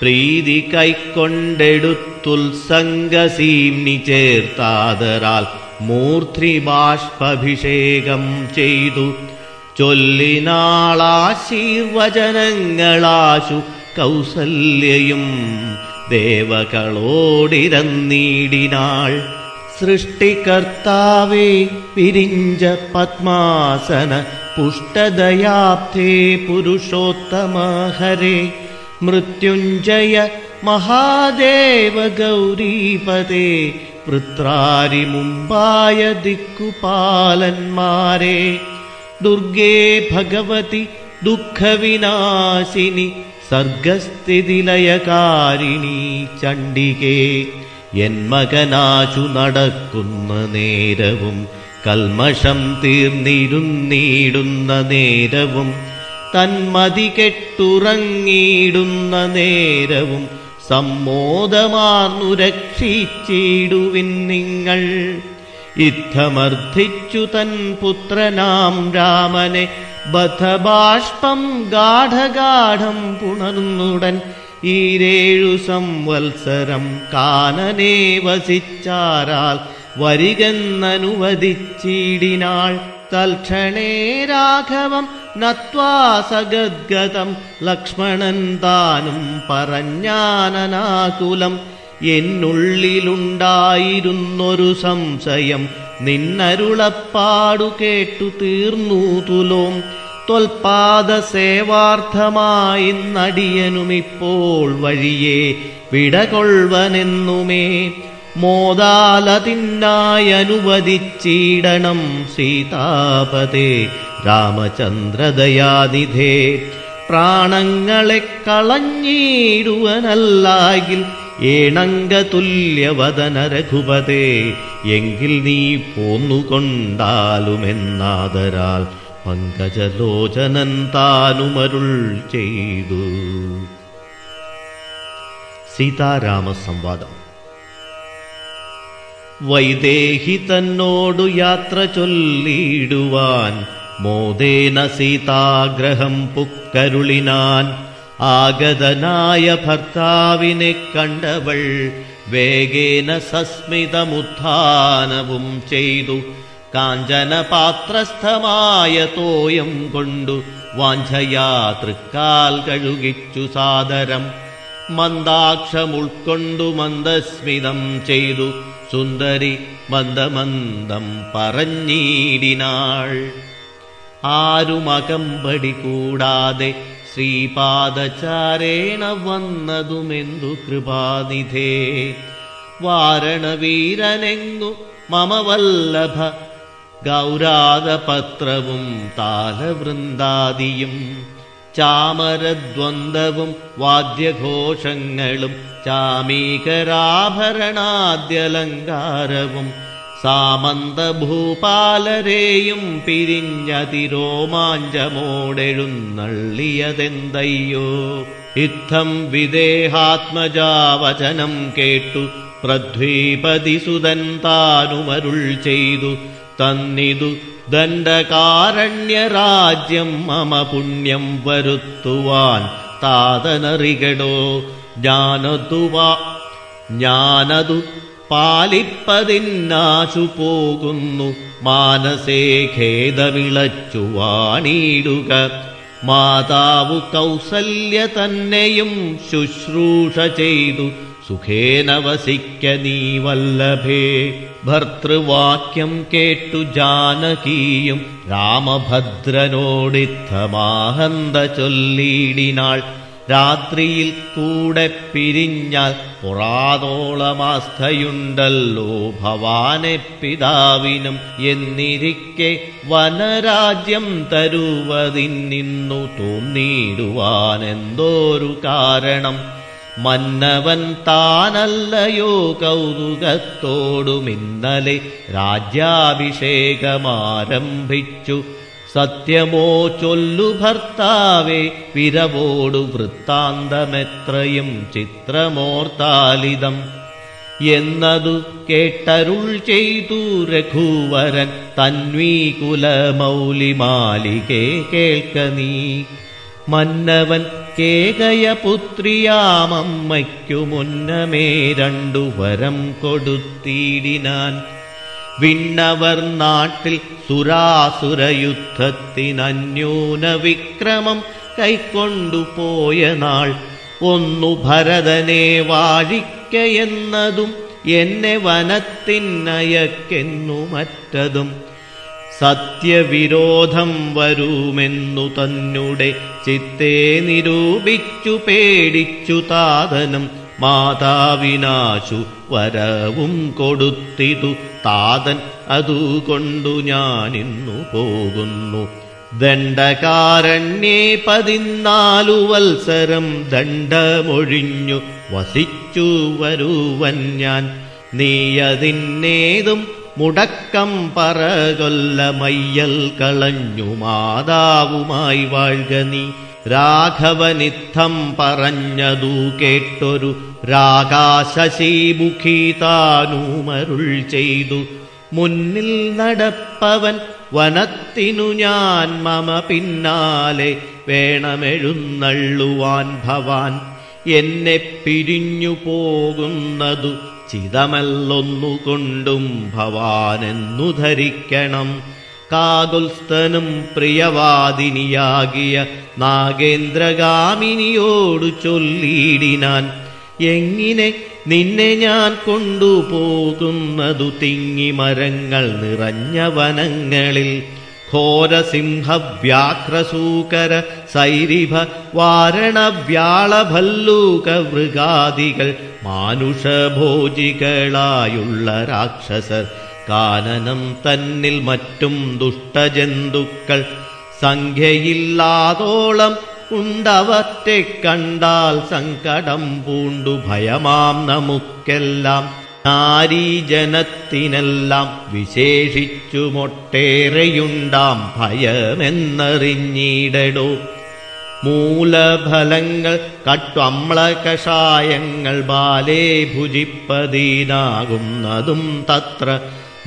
പ്രീതി കൈക്കൊണ്ടെടുത്തുൽസംഗസീംനി ചേർത്താതരാൽ മൂർധ്രിബാഷ്പഭിഷേകം ചെയ്തു ചൊല്ലിനാളാശീർവചനങ്ങളാശു കൗസല്യയും ദേവകളോടിരന്നീടിനാൾ. സൃഷ്ടികർത്താവേ വിരിഞ്ച പത്മാസന പുഷ്ടദയാബ്ധേ പുരുഷോത്തമ ഹരേ. മൃത്യുഞ്ജയ മഹാദേവ ഗൗരീപതേ വൃത്രാരി മുമ്പായ ദിക്കുപാലന്മാരെ. ദുർഗേ ഭഗവതി ദുഃഖവിനാശിനി സർഗസ്ഥിതിലയകാരിണി ചണ്ഡികേ. എൻ മകനാശു നടക്കുന്ന നേരവും കൽമഷം തീർന്നിരുന്നിടുന്ന നേരവും തന്മതി കെട്ടുറങ്ങിയിടുന്ന നേരവും സമ്മോദമാർന്നു രക്ഷിച്ചിടുവിൻ നിങ്ങൾ. യുദ്ധമർദ്ധിച്ചു തൻ പുത്രനാം രാമനെ ബദ്ധബാഷ്പം ഗാഠഗാഠം പുണർന്നുടൻ ഈരേഴു സംവത്സരം കാനനേ വസിച്ചാരാൽ വരികെന്നനുവദിച്ചിടിനാൾ. തൽക്ഷണേ രാഘവം നത്വാ സഗദ്ഗതം ലക്ഷ്മണൻ താനും പറഞ്ഞാനനാകുലം. എന്നുള്ളിലുണ്ടായിരുന്നൊരു സംശയം നിന്നരുളപ്പാടു കേട്ടു തീർന്നു തുലോം. ത്വൽപാദസേവാർത്ഥമായി നടിയനുമിപ്പോൾ വഴിയെ വിടകൊള്ളവനെന്നുമേ. മോദാലതിന്നായി അനുവദിച്ചിടണം സീതാപതേ രാമചന്ദ്രദയാനിധേ. പ്രാണങ്ങളെ കളഞ്ഞിടുവനല്ലാകിൽ ഏണങ്കതുല്യവദന രഘുപതേ എങ്കിൽ നീ പോന്നുകൊണ്ടാലുമെന്നാദരാൽ പങ്കജലോചനൻ താനുമരുൾ ചെയ്തു. സീതാരാമ സംവാദം. വൈദേഹി തന്നോടു യാത്ര ചൊല്ലിടുവാൻ മോദേന സീതാഗ്രഹം പുക്കരുളിനാൻ. ആഗതനായ ഭർത്താവിനെ കണ്ടവൾ വേഗേന സസ്മിതമുത്ഥാനവും ചെയ്തു. കാഞ്ചനപാത്രസ്ഥമായ തോയം കൊണ്ടു വാഞ്ചയാ തൃക്കാൽ കഴുകിച്ചു സാദരം. മന്ദാക്ഷമുൾക്കൊണ്ടു മന്ദസ്മിതം ചെയ്തു സുന്ദരി മന്ദമന്ദം പറഞ്ഞിടിനാൾ. ആരുമകമ്പടി കൂടാതെ ശ്രീപാദചാരേണ വന്നതുമെന്തു കൃപാനിധേ. വാരണവീരനെങ്ങു മമ വല്ലഭ ഗൗരാദപത്രവും താലവൃന്ദാദിയും ചാമരദ്വന്ദവും വാദ്യഘോഷങ്ങളും ചാമീകരാഭരണാദ്യലങ്കാരവും സാമന്തഭൂപാലരെയും പിരിഞ്ഞതിരോമാഞ്ചമോടെഴുന്നള്ളിയതെന്തയ്യോ. ഇത്തം വിദേഹാത്മജാവചനം കേട്ടു പൃഥ്വീപതിസുതൻ താനുമരുൾ ചെയ്തു. തന്നിതു ദണ്ഡകാരണ്യരാജ്യം മമ പുണ്യം വരുത്തുവാൻ താതനറികടോ. ജ്ഞാനതുവാ ജ്ഞാനതു പാലിപ്പതിന്നാശു പോകുന്നു മാനസേ ഖേദമിളച്ചു വാണിടുക. മാതാവു കൗസല്യ തന്നെയും ശുശ്രൂഷ ചെയ്തു സുഖേന വസിക്ക നീ വല്ലഭേ. ഭർതൃവാക്യം കേട്ടു ജാനകിയും രാമഭദ്രനോടിത്തമാഹന്ത ചൊല്ലിയിടിനാൾ. രാത്രിയിൽ കൂടെ പിരിഞ്ഞാൽ പുറാതോളമാസ്ഥയുണ്ടല്ലോ ഭവാനെ പിതാവിനും. എന്നിരിക്കെ വനരാജ്യം തരുവതിന്നു തോന്നിയിടുവാനെന്തോരു കാരണം. മന്നവൻ താനല്ലയോ കൗതുകത്തോടും ഇന്നലെ രാജ്യാഭിഷേകമാരംഭിച്ചു. സത്യമോ ചൊല്ലു ഭർത്താവേ വിരവോടു വൃത്താന്തമെത്രയും ചിത്രമോർത്താലിതം എന്നതു കേട്ടരുൾ ചെയ്തു രഘുവരൻ തന്വീകുലമൗലിമാലികേ കേൾക്ക നീ. മന്നവൻ കേകയപുത്രിയാമമ്മയ്ക്കു മുന്നമേ രണ്ടു വരം കൊടുത്തിടിനാൻ. വിണ്ണവർ നാട്ടിൽ സുരാസുരയുദ്ധത്തിനന്യൂന വിക്രമം കൈക്കൊണ്ടുപോയ നാൾ ഒന്നു ഭരതനെ വാഴിക്കയെന്നതും എന്നെ വനത്തിനയക്കെന്നു മറ്റതും സത്യവിരോധം വരുമെന്നു തന്നെ ചിത്തേ നിരൂപിച്ചു പേടിച്ചു താതനും മാതാവിനാശു വരവും കൊടുത്തിതു. താതൻ അതുകൊണ്ടു ഞാനിന്നു പോകുന്നു. ദണ്ഡകാരണ്യേ പതിനാലു വത്സരം ദണ്ഡമൊഴിഞ്ഞു വസിച്ചു വരുവൻ ഞാൻ. നീയതിന്നേതും മുടക്കം പറകൊല്ലമയ്യൽ കളഞ്ഞു മാതാവുമായി വാഴ്ക നീ. രാഘവനിത്തം പറഞ്ഞതു കേട്ടൊരു രാഗാശശീമുഖി താനുമരുൾ ചെയ്തു. മുന്നിൽ നടപ്പവൻ വനത്തിനു ഞാൻ മമ പിന്നാലെ വേണമെഴുന്നള്ളുവാൻ ഭവാൻ. എന്നെ പിരിഞ്ഞു പോകുന്നതു ചിതമല്ലൊന്നുകൊണ്ടും ഭവാനെന്നു ധരിക്കണം. കാകുൽസ്ഥനും പ്രിയവാദിനിയാകിയ നാഗേന്ദ്രഗാമിനിയോടു ചൊല്ലിയിടിനാൻ. എങ്ങനെ നിന്നെ ഞാൻ കൊണ്ടുപോകുന്നതു തിങ്ങി മരങ്ങൾ നിറഞ്ഞ വനങ്ങളിൽ ഘോരസിംഹവ്യാഘ്രസൂകര സൈരിഭ വാരണവ്യാളഭല്ലൂകവൃഗാദികൾ മാനുഷഭോജികളായുള്ള രാക്ഷസർ കാനനം തന്നിൽ മറ്റും ദുഷ്ടജന്തുക്കൾ സംഖ്യയില്ലാതോളം ഉണ്ടവറ്റെ കണ്ടാൽ സങ്കടം പൂണ്ടു ഭയമാം നമുക്കെല്ലാം. നാരീജനത്തിനെല്ലാം വിശേഷിച്ചുമൊട്ടേറെയുണ്ടാം ഭയമെന്നറിഞ്ഞിടടോ. മൂലഫലങ്ങൾ കട്വമ്ലകഷായങ്ങൾ ബാലേ ഭുജിപ്പതീനാകുന്നതും തത്ര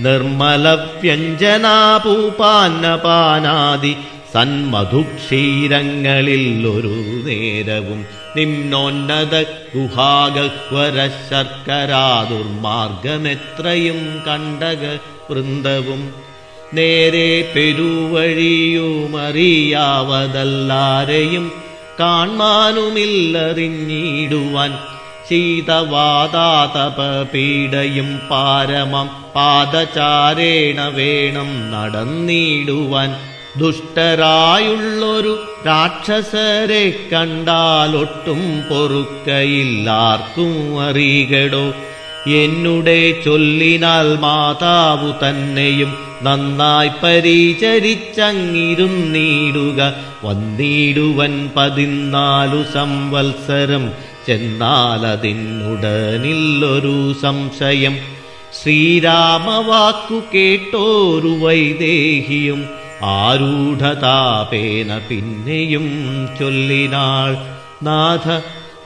നിർമ്മലവ്യഞ്ജനാപൂപാന്നപാനാദി സന്മധുക്ഷീരങ്ങളിൽ ഒരു നേരവും നിമ്നോന്നത ഗുഹാഗഹ്വര ശർക്കരാ ദുർമാർഗമെത്രയും കണ്ടക വൃന്ദവും നേരെ പെരുവഴിയുമറിയാവതല്ലാരെയും കാൺമാനുമില്ലറിഞ്ഞിടുവാൻ ശീതവാതാതപീഡയും പാരമം പാദചാരേണ വേണം നടന്നിടുവാൻ. ദുഷ്ടരായുള്ളൊരു രാക്ഷസരെ കണ്ടാലൊട്ടും പൊറുക്കയില്ലാർക്കും അറികടോ. എന്നുടെ ചൊല്ലിനാൽ മാതാവു തന്നെയും നന്നായി പരിചരിച്ചങ്ങിരുന്നിടുക. വന്നിടുവൻ പതിനാലു സംവത്സരം ചെന്നാലതിനുടനില്ലൊരു സംശയം. ശ്രീരാമവാക്കു കേട്ടോരു വൈദേഹിയും ആരൂഢതാപേന പിന്നെയും ചൊല്ലിനാൾ: നാഥ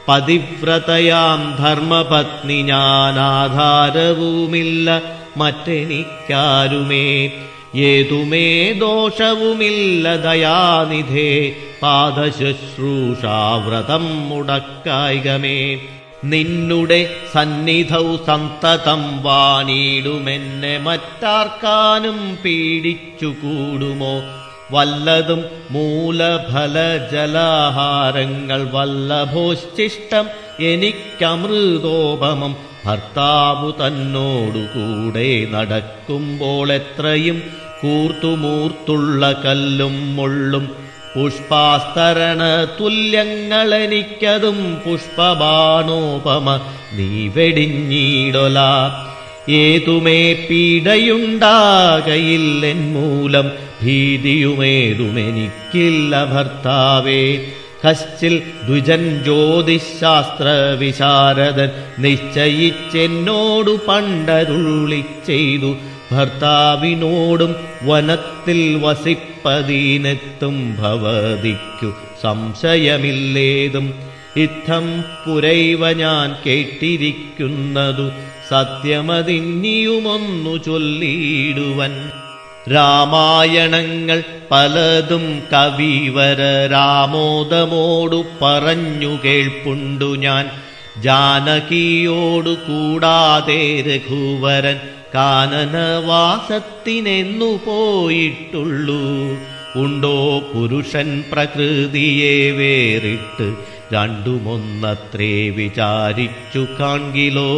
പതിവ്രതയാം ധർമ്മപത്നി ഞാനാധാരവുമില്ല മറ്റെനിക്കാരുമേ, ഏതുമേ ദോഷവുമില്ല ദയാനിധേ, പാദശുശ്രൂഷാവ്രതം മുടക്കായികമേ. നിന്നുടെ സന്നിധൗ സന്തതം വാണിടുമെന്നെ മറ്റാർക്കാനും പീഡിച്ചുകൂടുമോ? വല്ലതും മൂലഫലജലാഹാരങ്ങൾ വല്ലഭോശ്ചിഷ്ടം എനിക്കമൃതോപമം. ഭർത്താവു തന്നോടുകൂടെ നടക്കുമ്പോൾ എത്രയും കൂർത്തുമൂർത്തുള്ള കല്ലും മുള്ളും പുഷ്പാസ്തരണ തുല്യങ്ങളെനിക്കതും പുഷ്പബാണോപമ നീ വെടിഞ്ഞീടൊല. ഏതുമേ പീഡയുണ്ടാകയില്ലെൻ മൂലം ഭീതിയുമേതുമെനിക്കില്ല ഭർത്താവേ. കശ്ചിൽ ദ്വിജൻ ജ്യോതിശാസ്ത്ര വിശാരദൻ നിശ്ചയിച്ചെന്നോടു പണ്ടരുളി ചെയ്തു: ഭർത്താവിനോടും വനത്തിൽ വസിപ്പതീനെത്തും ഭവതിക്കു സംശയമില്ലേതും. ഇത്തം പുരൈവ ഞാൻ കേട്ടിരിക്കുന്നതു സത്യമതിന്നിയുമൊന്നു ചൊല്ലിയിടുവൻ. രാമായണങ്ങൾ പലതും കവിവര രാമോദമോടു പറഞ്ഞു കേൾപ്പുണ്ടു ഞാൻ. ജാനകിയോടു കൂടാതെ രഘുവരൻ കാനനവാസത്തിനെന്നു പോയിട്ടുള്ളൂ. ഉണ്ടോ പുരുഷൻ പ്രകൃതിയെ വേറിട്ട് രണ്ടുമൊന്നത്രേ വിചാരിച്ചു കാൺകിലോ?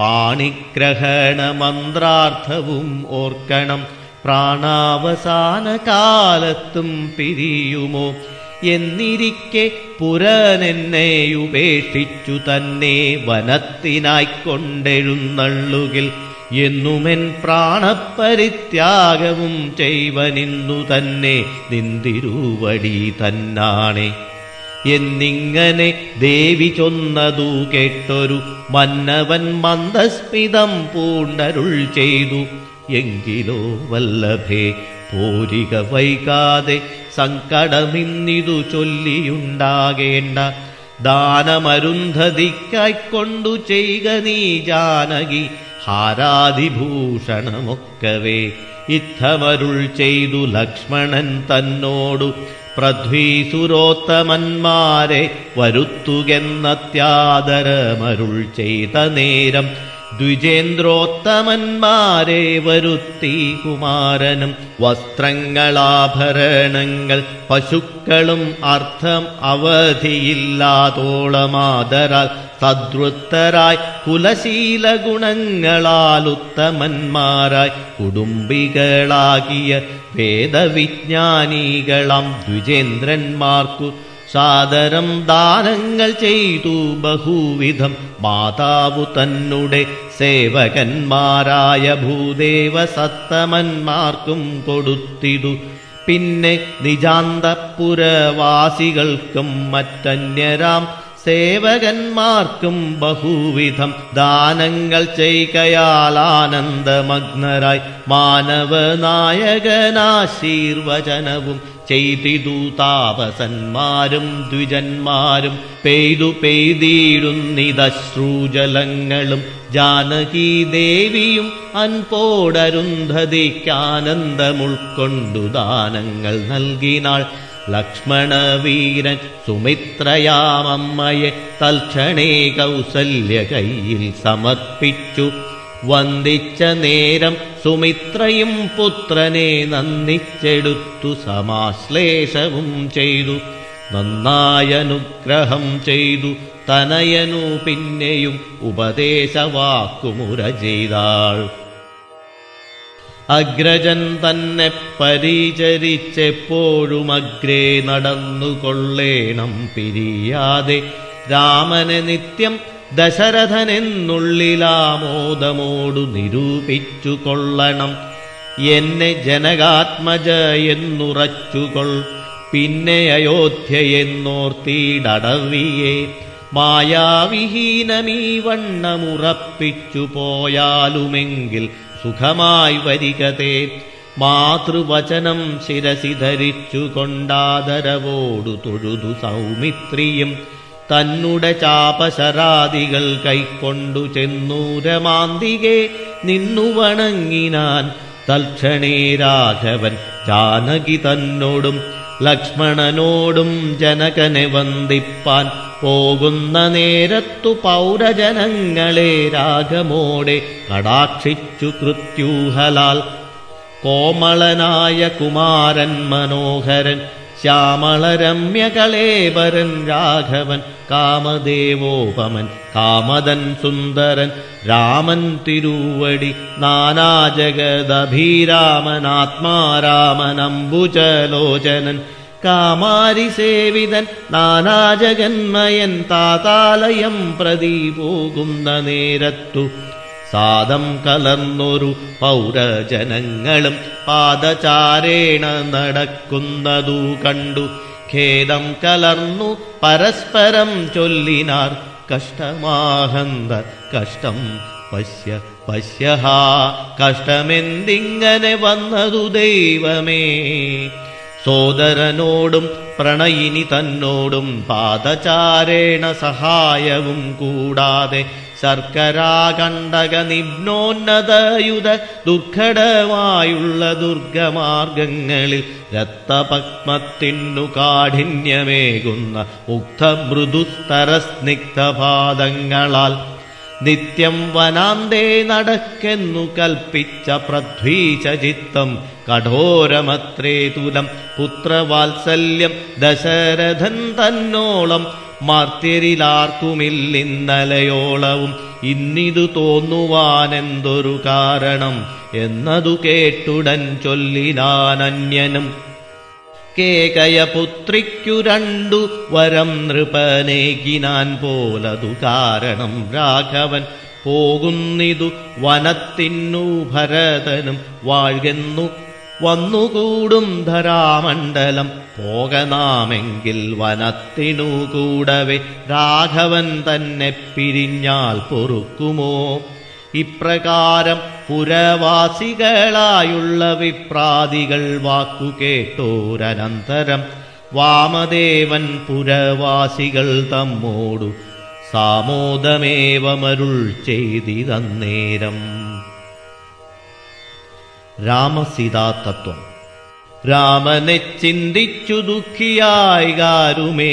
പാണിഗ്രഹണ മന്ത്രാർത്ഥവും ഓർക്കണം, പ്രാണാവസാന കാലത്തും പിരിയുമോ? എന്നിരിക്കെ പുരനെന്നെയുപേക്ഷിച്ചു തന്നെ വനത്തിനായിക്കൊണ്ടെഴുന്നള്ളുകിൽ എന്നുമെൻ പ്രാണപരിത്യാഗവും ചെയ്വനിന്നു തന്നെ നിന്തിരുവടി തന്നാണെ. എന്നിങ്ങനെ ദേവി ചൊന്നതു കേട്ടൊരു മന്നവൻ മന്ദസ്മിതം പൂണ്ടരുൾ ചെയ്തു: എങ്കിലോ വല്ലഭേ, പോരിക വൈകാതെ, സങ്കടമിന്നിതു ചൊല്ലിയുണ്ടാകേണ്ട. ദാനമരുന്ധതിക്കായിക്കൊണ്ടു ചെയ്ക നീ ജാനകി ഹാരാതിഭൂഷണമൊക്കവേ. ഇത്തമരുൾ ചെയ്തു ലക്ഷ്മണൻ തന്നോടു: പൃഥ്വീസുരോത്തമന്മാരെ വരുത്തുകെന്നത്യാദരമരുൾ ചെയ്ത നേരം ദ്വിജേന്ദ്രോത്തമന്മാരെ വരുത്തി കുമാരനും വസ്ത്രങ്ങളാഭരണങ്ങൾ പശുക്കളും അർത്ഥം അവധിയില്ലാതോളമാദരാൽ സദൃത്തരായി കുലശീല ഗുണങ്ങളാലുത്തമന്മാരായി കുടുംബികളാകിയ വേദവിജ്ഞാനികളാം ദ്വിജേന്ദ്രന്മാർക്കു സാദരം ദാനങ്ങൾ ചെയ്തു ബഹുവിധം. മാതാവു തന്നെ സേവകന്മാരായ ഭൂദേവസത്തമന്മാർക്കും കൊടുത്തിതു. പിന്നെ നിജാന്തപുരവാസികൾക്കും മറ്റന്യരാം സേവകന്മാർക്കും ബഹുവിധം ദാനങ്ങൾ ചെയ്കയാൽ ആനന്ദമഗ്നരായി മാനവനായകനാശീർവചനവും ചെയ്തിതു താപസന്മാരും ദ്വിജന്മാരും. പെയ്തു പെയ്തിടുന്നിതശ്രൂജലങ്ങളും ജാനകി ദേവിയും അൻപോടരുന്ധതിക്കാനന്ദമുൾക്കൊണ്ടു ദാനങ്ങൾ നൽകിനാൾ. ലക്ഷ്മണവീരൻ സുമിത്രയാമമ്മയെ തൽക്ഷണേ കൗസല്യ കയ്യിൽ സമർപ്പിച്ചു. വന്ദിച്ച നേരം സുമിത്രയും പുത്രനെ നന്ദിച്ചെടുത്തു സമാശ്ലേഷവും ചെയ്തു. നന്നായനുഗ്രഹം ചെയ്തു തനയനു പിന്നെയും ഉപദേശവാക്കുമുര ചെയ്താൾ. അഗ്രജൻ തന്നെ പരിചരിച്ചെപ്പോഴും അഗ്രേ നടന്നുകൊള്ളേണം പിരിയാതെ. രാമനെ നിത്യം ദശരഥനെന്നുള്ളിലാമോദമോടു നിരൂപിച്ചു കൊള്ളണം. എന്നെ ജനകാത്മജ എന്നുറച്ചുകൊൾ, പിന്നെ അയോധ്യയെന്നോർത്തിടടവിയെ. മായാവിഹീനമീ വണ്ണമുറപ്പിച്ചു പോയാലുമെങ്കിൽ സുഖമായി വരികതേ. മാതൃവചനം ശിരസി ധരിച്ചു കൊണ്ടാദരവോടു തൊഴുതു സൗമിത്രിയും തന്നുടെ ചാപശരാദികൾ കൈക്കൊണ്ടു ചെന്നൂരമാന്തികെ നിന്നു വണങ്ങിനാൻ. തൽക്ഷണേ രാഘവൻ ജാനകി തന്നോടും ലക്ഷ്മണനോടും ജനകനെ വന്ദിപ്പാൻ പോകുന്ന നേരത്തു പൗരജനങ്ങളെ രാഗമോടെ കടാക്ഷിച്ചു കൃത്യൂഹലാൽ. കോമളനായ കുമാരൻ മനോഹരൻ ശ്യാമളരമ്യകളേവരൻ രാഘവൻ കാമദേവോപമൻ കാമദൻ സുന്ദരൻ രാമൻ തിരുവടി നാനാജഗദഭീരാമനാത്മാരാമനംബുജലോചനൻ കാമാരി സേവിതൻ നാനാജഗന്മയൻ താതാലയം പ്രതി പോകുന്ന നേരത്തു സാദം കലർന്നൊരു പൗരജനങ്ങളും പാദചാരേണ നടക്കുന്നതു കണ്ടു ഖേദം കലർന്നു പരസ്പരം ചൊല്ലിനാർ. കഷ്ടമാഹന്ത കഷ്ടം പശ്യ പശ്യഹ കഷ്ടമെന്തിങ്ങനെ വന്നതു ദൈവമേ. സോദരനോടും പ്രണയിനി തന്നോടും പാദചാരേണ സഹായവും കൂടാതെ ശർക്കരാകണ്ടക നിമ്നോന്നതയുധ ദുർഘടമായുള്ള ദുർഗമാർഗങ്ങളിൽ രക്തപത്മത്തിനു കാഠിന്യമേകുന്ന ഉക്തമൃദുസ്തരസ്നിഗ്ധപാദങ്ങളാൽ നിത്യം വനാന്തേ നടക്കെന്നു കൽപ്പിച്ച പ്രഥ്വീചചിത്തം കഠോരമത്രേ തുലം. പുത്രവാത്സല്യം ദശരഥൻ തന്നോളം മാർത്തിരിലാർക്കുമില്ലിന്നലയോളവും ഇന്നിതു തോന്നുവാനെന്തൊരു കാരണം എന്നതു കേട്ടുടൻ ചൊല്ലിനാനന്യനും. കേകയപുത്രിക്കു രണ്ടു വരം നൃപനേകിനാൻ പോലതു കാരണം രാഘവൻ പോകുന്നിതു വനത്തിന്നു ഭരതനും വാഴ്കെന്നു വന്നുകൂടും ധരാമണ്ഡലം. പോകണമെങ്കിൽ വനത്തിനു കൂടവേ രാഘവൻ തന്നെ പിരിഞ്ഞാൽ പൊറുക്കുമോ? ഇപ്രകാരം പുരവാസികളായുള്ള വിപ്രാദികൾ വാക്കു കേട്ടോരനന്തരം വാമദേവൻ പുരവാസികൾ തമ്മോടു സാമോദമേവമരുൾ ചെയ്തിതന്നേരം. രാമസീതാതത്വം. രാമനെ ചിന്തിച്ചു ദുഃഖിയായികാരുമേ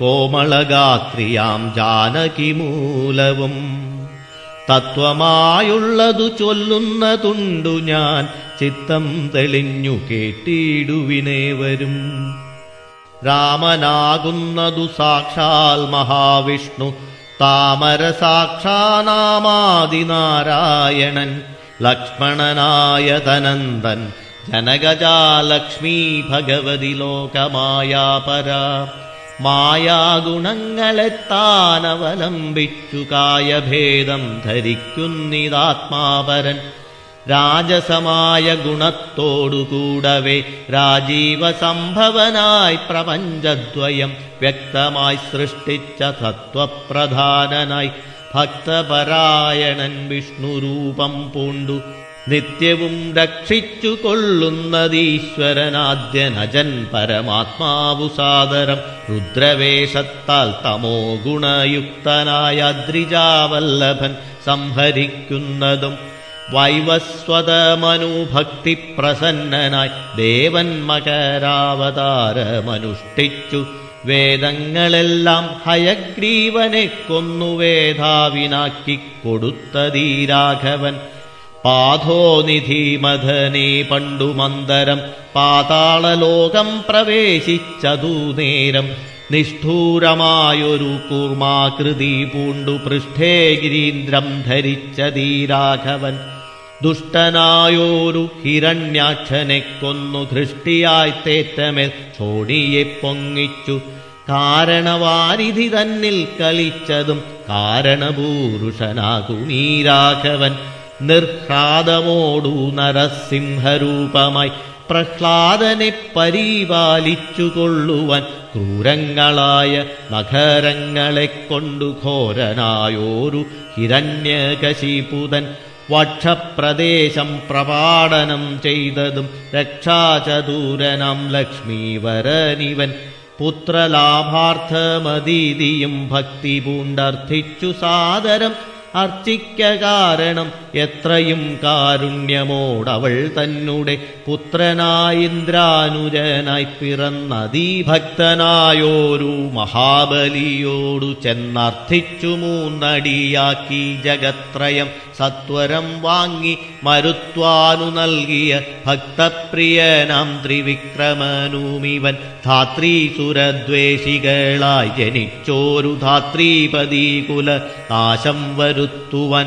കോമളഗാത്രിയാം ജാനകി മൂലവും തത്വമായുള്ളതു ചൊല്ലുന്നതുണ്ടു ഞാൻ. ചിത്തം തെളിഞ്ഞു കേട്ടിടുവിനേവരും. രാമനാകുന്നതു സാക്ഷാൽ മഹാവിഷ്ണു താമരസാക്ഷാനാമാദിനാരായണൻ ലക്ഷ്മണനായ തനന്തൻ ജനകജാ ലക്ഷ്മീ ഭഗവതി ലോകമായാപര. മായാഗുണങ്ങളെത്താനവലംബിച്ചു കായഭേദം ധരിക്കുന്നിതാത്മാപരൻ. രാജസമായ ഗുണത്തോടുകൂടവേ രാജീവസംഭവനായി പ്രപഞ്ചദ്വയം വ്യക്തമായി സൃഷ്ടിച്ച തത്വപ്രധാനനായി ഭക്തപരായണൻ വിഷ്ണുരൂപം പൂണ്ടു നിത്യവും രക്ഷിച്ചു കൊള്ളുന്നതീശ്വരനാദ്യനജൻ പരമാത്മാവു സാദരം. രുദ്രവേഷത്താൽ തമോ ഗുണയുക്തനായ ദ്രിജാവല്ലഭൻ സംഹരിക്കുന്നതും വൈവസ്വതമനുഭക്തിപ്രസന്നനായി ദേവൻ മകരാവതാരമനുഷ്ഠിച്ചു വേദങ്ങളെല്ലാം ഹയഗ്രീവനെ കൊന്നു വേദാവിനാക്കി കൊടുത്തതീ രാഘവൻ. പാഥോനിധിമധനേ പണ്ടു മന്ദരം പാതാളലോകം പ്രവേശിച്ചതു നേരം നിഷ്ഠൂരമായൊരു കൂർമാകൃതി പൂണ്ടു പൃഷ്ഠേ ഗിരീന്ദ്രം ധരിച്ചതീ രാഘവൻ. ദുഷ്ടനായോരു ഹിരണ്യാക്ഷനെ കൊന്നു ധൃഷ്ടിയായി തേറ്റമേൽ ചോടിയെ പൊങ്ങിച്ചു. കാരണവാരിധി തന്നിൽ കളിച്ചതും കാരണപൂരുഷനാകുമീ രാഘവൻ. നിർഹ്രാദമോടു നരസിംഹരൂപമായി പ്രഹ്ലാദനെ പരിപാലിച്ചുകൊള്ളുവാൻ ക്രൂരങ്ങളായ നഗരങ്ങളെ കൊണ്ടു ഘോരനായോരു ഹിരണ്യകശിപുതൻ വക്ഷപ്രദേശം പ്രപാടനം ചെയ്തതും രക്ഷാചതുരനാം ലക്ഷ്മീവരനിവൻ പുത്രലാഭാർത്ഥമതീതിയും ഭക്തി പൂണ്ടർത്ഥിച്ചു സാദരം അർച്ചിക്ക കാരണം എത്രയും കാരുണ്യമോടവൾ തന്നെ പുത്രനായി ഇന്ദ്രാനുജനായി പിറന്നതീഭക്തനായോരു മഹാബലിയോടു ചെന്നർത്ഥിച്ചു മൂന്നടിയാക്കി ജഗത്രയം സത്വരം വാങ്ങി മരുത്വാനു നൽകിയ ഭക്തപ്രിയനാം ത്രിവിക്രമനുമിവൻ ധാത്രീസുരദ്വേഷികളായി ജനിച്ചോരു ധാത്രീപതികുല നാശം വരുത്തുവാൻ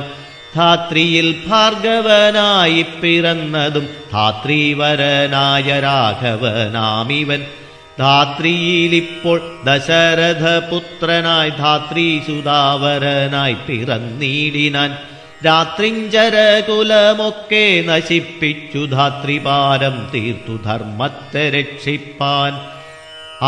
ധാത്രിയിൽ ഭാർഗവനായി പിറന്നതും ധാത്രീവരനായ രാഘവനാമിവൻ ധാത്രിയിലിപ്പോൾ ദശരഥപുത്രനായി ധാത്രീസുതാവരനായി പിറന്നീടിനാൻ രാത്രിഞ്ചരകുലമൊക്കെ നശിപ്പിച്ചു ധാത്രിപാരം തീർത്തു ധർമ്മത്തെ രക്ഷിപ്പാൻ.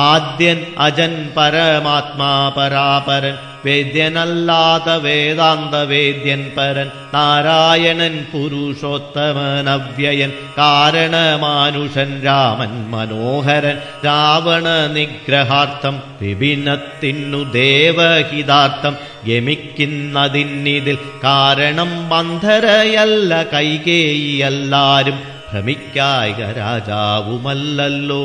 ആദ്യൻ അജൻ പരമാത്മാ പരാപരൻ വേദ്യനല്ലാത്ത വേദാന്ത വേദ്യൻ പരൻ നാരായണൻ പുരുഷോത്തമൻ അവ്യയൻ കാരണമാനുഷൻ രാമൻ മനോഹരൻ രാവണ നിഗ്രഹാർത്ഥം വിപിനത്തിനു ദേവഹിതാർത്ഥം ഗമിക്കുന്നതിന്നിതിൽ കാരണം മന്ധരയല്ല കൈകേയിയല്ലാരും ഭ്രമിക്കായിക രാജാവുമല്ലല്ലോ.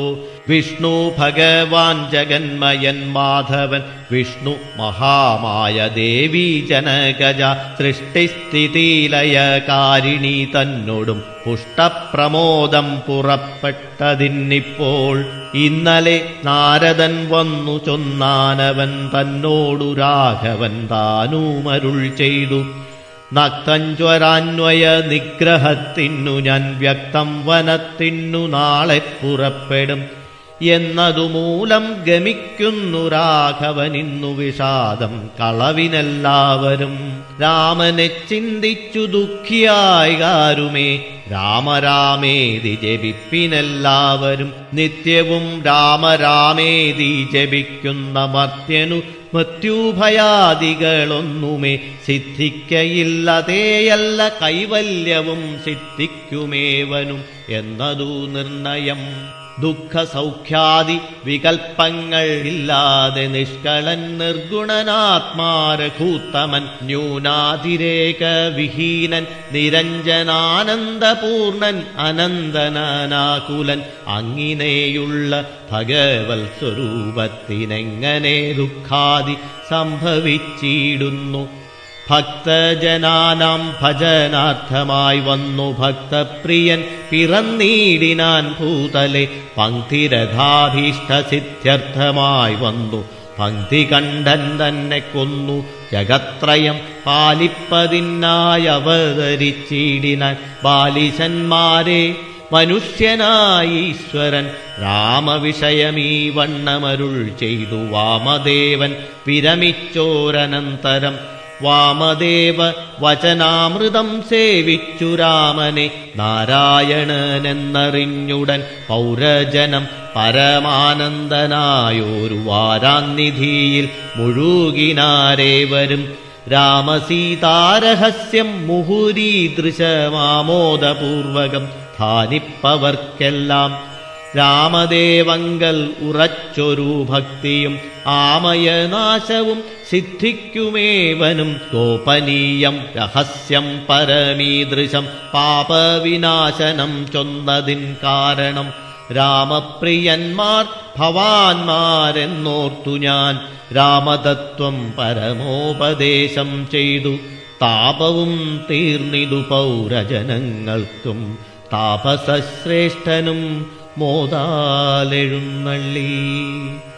വിഷ്ണു ഭഗവാൻ ജഗന്മയൻ മാധവൻ വിഷ്ണു മഹാമായ ദേവി ജനകജ സൃഷ്ടിസ്ഥിതിലയകാരിണി തന്നോടും പുഷ്ടപ്രമോദം പുറപ്പെട്ടതിന്നിപ്പോൾ ഇന്നലെ നാരദൻ വന്നു ചൊന്നാനവൻ തന്നോടു രാഘവൻ താനുമരുൾ ചെയ്തു. നക്തഞ്ജ്വരാന്വയ നിഗ്രഹത്തിനു ഞാൻ വ്യക്തം വനത്തിനു നാളെ പുറപ്പെടും എന്നതുമൂലം ഗമിക്കുന്നു രാഘവനിന്നു വിഷാദം കളവിനെല്ലാവരും. രാമനെ ചിന്തിച്ചു ദുഃഖിയായികാരുമേ രാമരാമേതി ജപിപ്പിനെല്ലാവരും. നിത്യവും രാമരാമേതി ജപിക്കുന്ന മർത്യനു മൃത്യുഭയാദികളൊന്നുമേ സിദ്ധിക്കയില്ലതേയല്ല കൈവല്യവും സിദ്ധിക്കുമേവനും എന്നതു നിർണയം. ദുഃഖസൗഖ്യാദി വികൽപ്പങ്ങൾ ഇല്ലാതെ നിഷ്കളൻ നിർഗുണനാത്മാരഘൂത്തമൻ ന്യൂനാതിരേക വിഹീനൻ നിരഞ്ജനാനന്ദപൂർണൻ അനന്തനാനാകുലൻ അങ്ങിനെയുള്ള ഭഗവൽ സ്വരൂപത്തിനെങ്ങനെ ദുഃഖാദി സംഭവിച്ചിടുന്നു. ഭക്തജനാനാം ഭജനാർത്ഥമായി വന്നു ഭക്തപ്രിയൻ പിറന്നീടിനാൻ ഭൂതലെ പങ്ക്തിരഥാഭീഷ്ടസിദ്ധ്യർത്ഥമായി വന്നു പങ്ക്തികണ്ഠൻ തന്നെ കൊന്നു ജഗത്രയം പാലിപ്പതിനായി അവതരിച്ചിടിനാൻ ബാലിശന്മാരെ മനുഷ്യനായി ഈശ്വരൻ രാമവിഷയമീ വണ്ണമരുൾ ചെയ്തു. വാമദേവൻ വിരമിച്ചോരനന്തരം വാമദേവ വചനാമൃതം സേവിച്ചു രാമനെ നാരായണനെന്നറിഞ്ഞുടൻ പൗരജനം പരമാനന്ദനായോരു വാരാനിധിയിൽ മുഴുകിനാരേവരും. രാമസീതാരഹസ്യം മുഹുരീദൃശമാമോദപൂർവകം ധാനിപ്പവർക്കെല്ലാം രാമദേവങ്കൽ ഉറച്ചൊരു ഭക്തിയും ആമയനാശവും സിദ്ധിക്കുമേവനും ഗോപനീയം രഹസ്യം പരമീദൃശം പാപവിനാശനം ചൊന്നതിൻ കാരണം രാമപ്രിയന്മാർ ഭവാന്മാരെന്നോർത്തു ഞാൻ രാമതത്വം പരമോപദേശം ചെയ്തു. താപവും തീർന്നിതു പൗരജനങ്ങൾക്കും താപസശ്രേഷ്ഠനും മോദാലെഴുന്നള്ളി.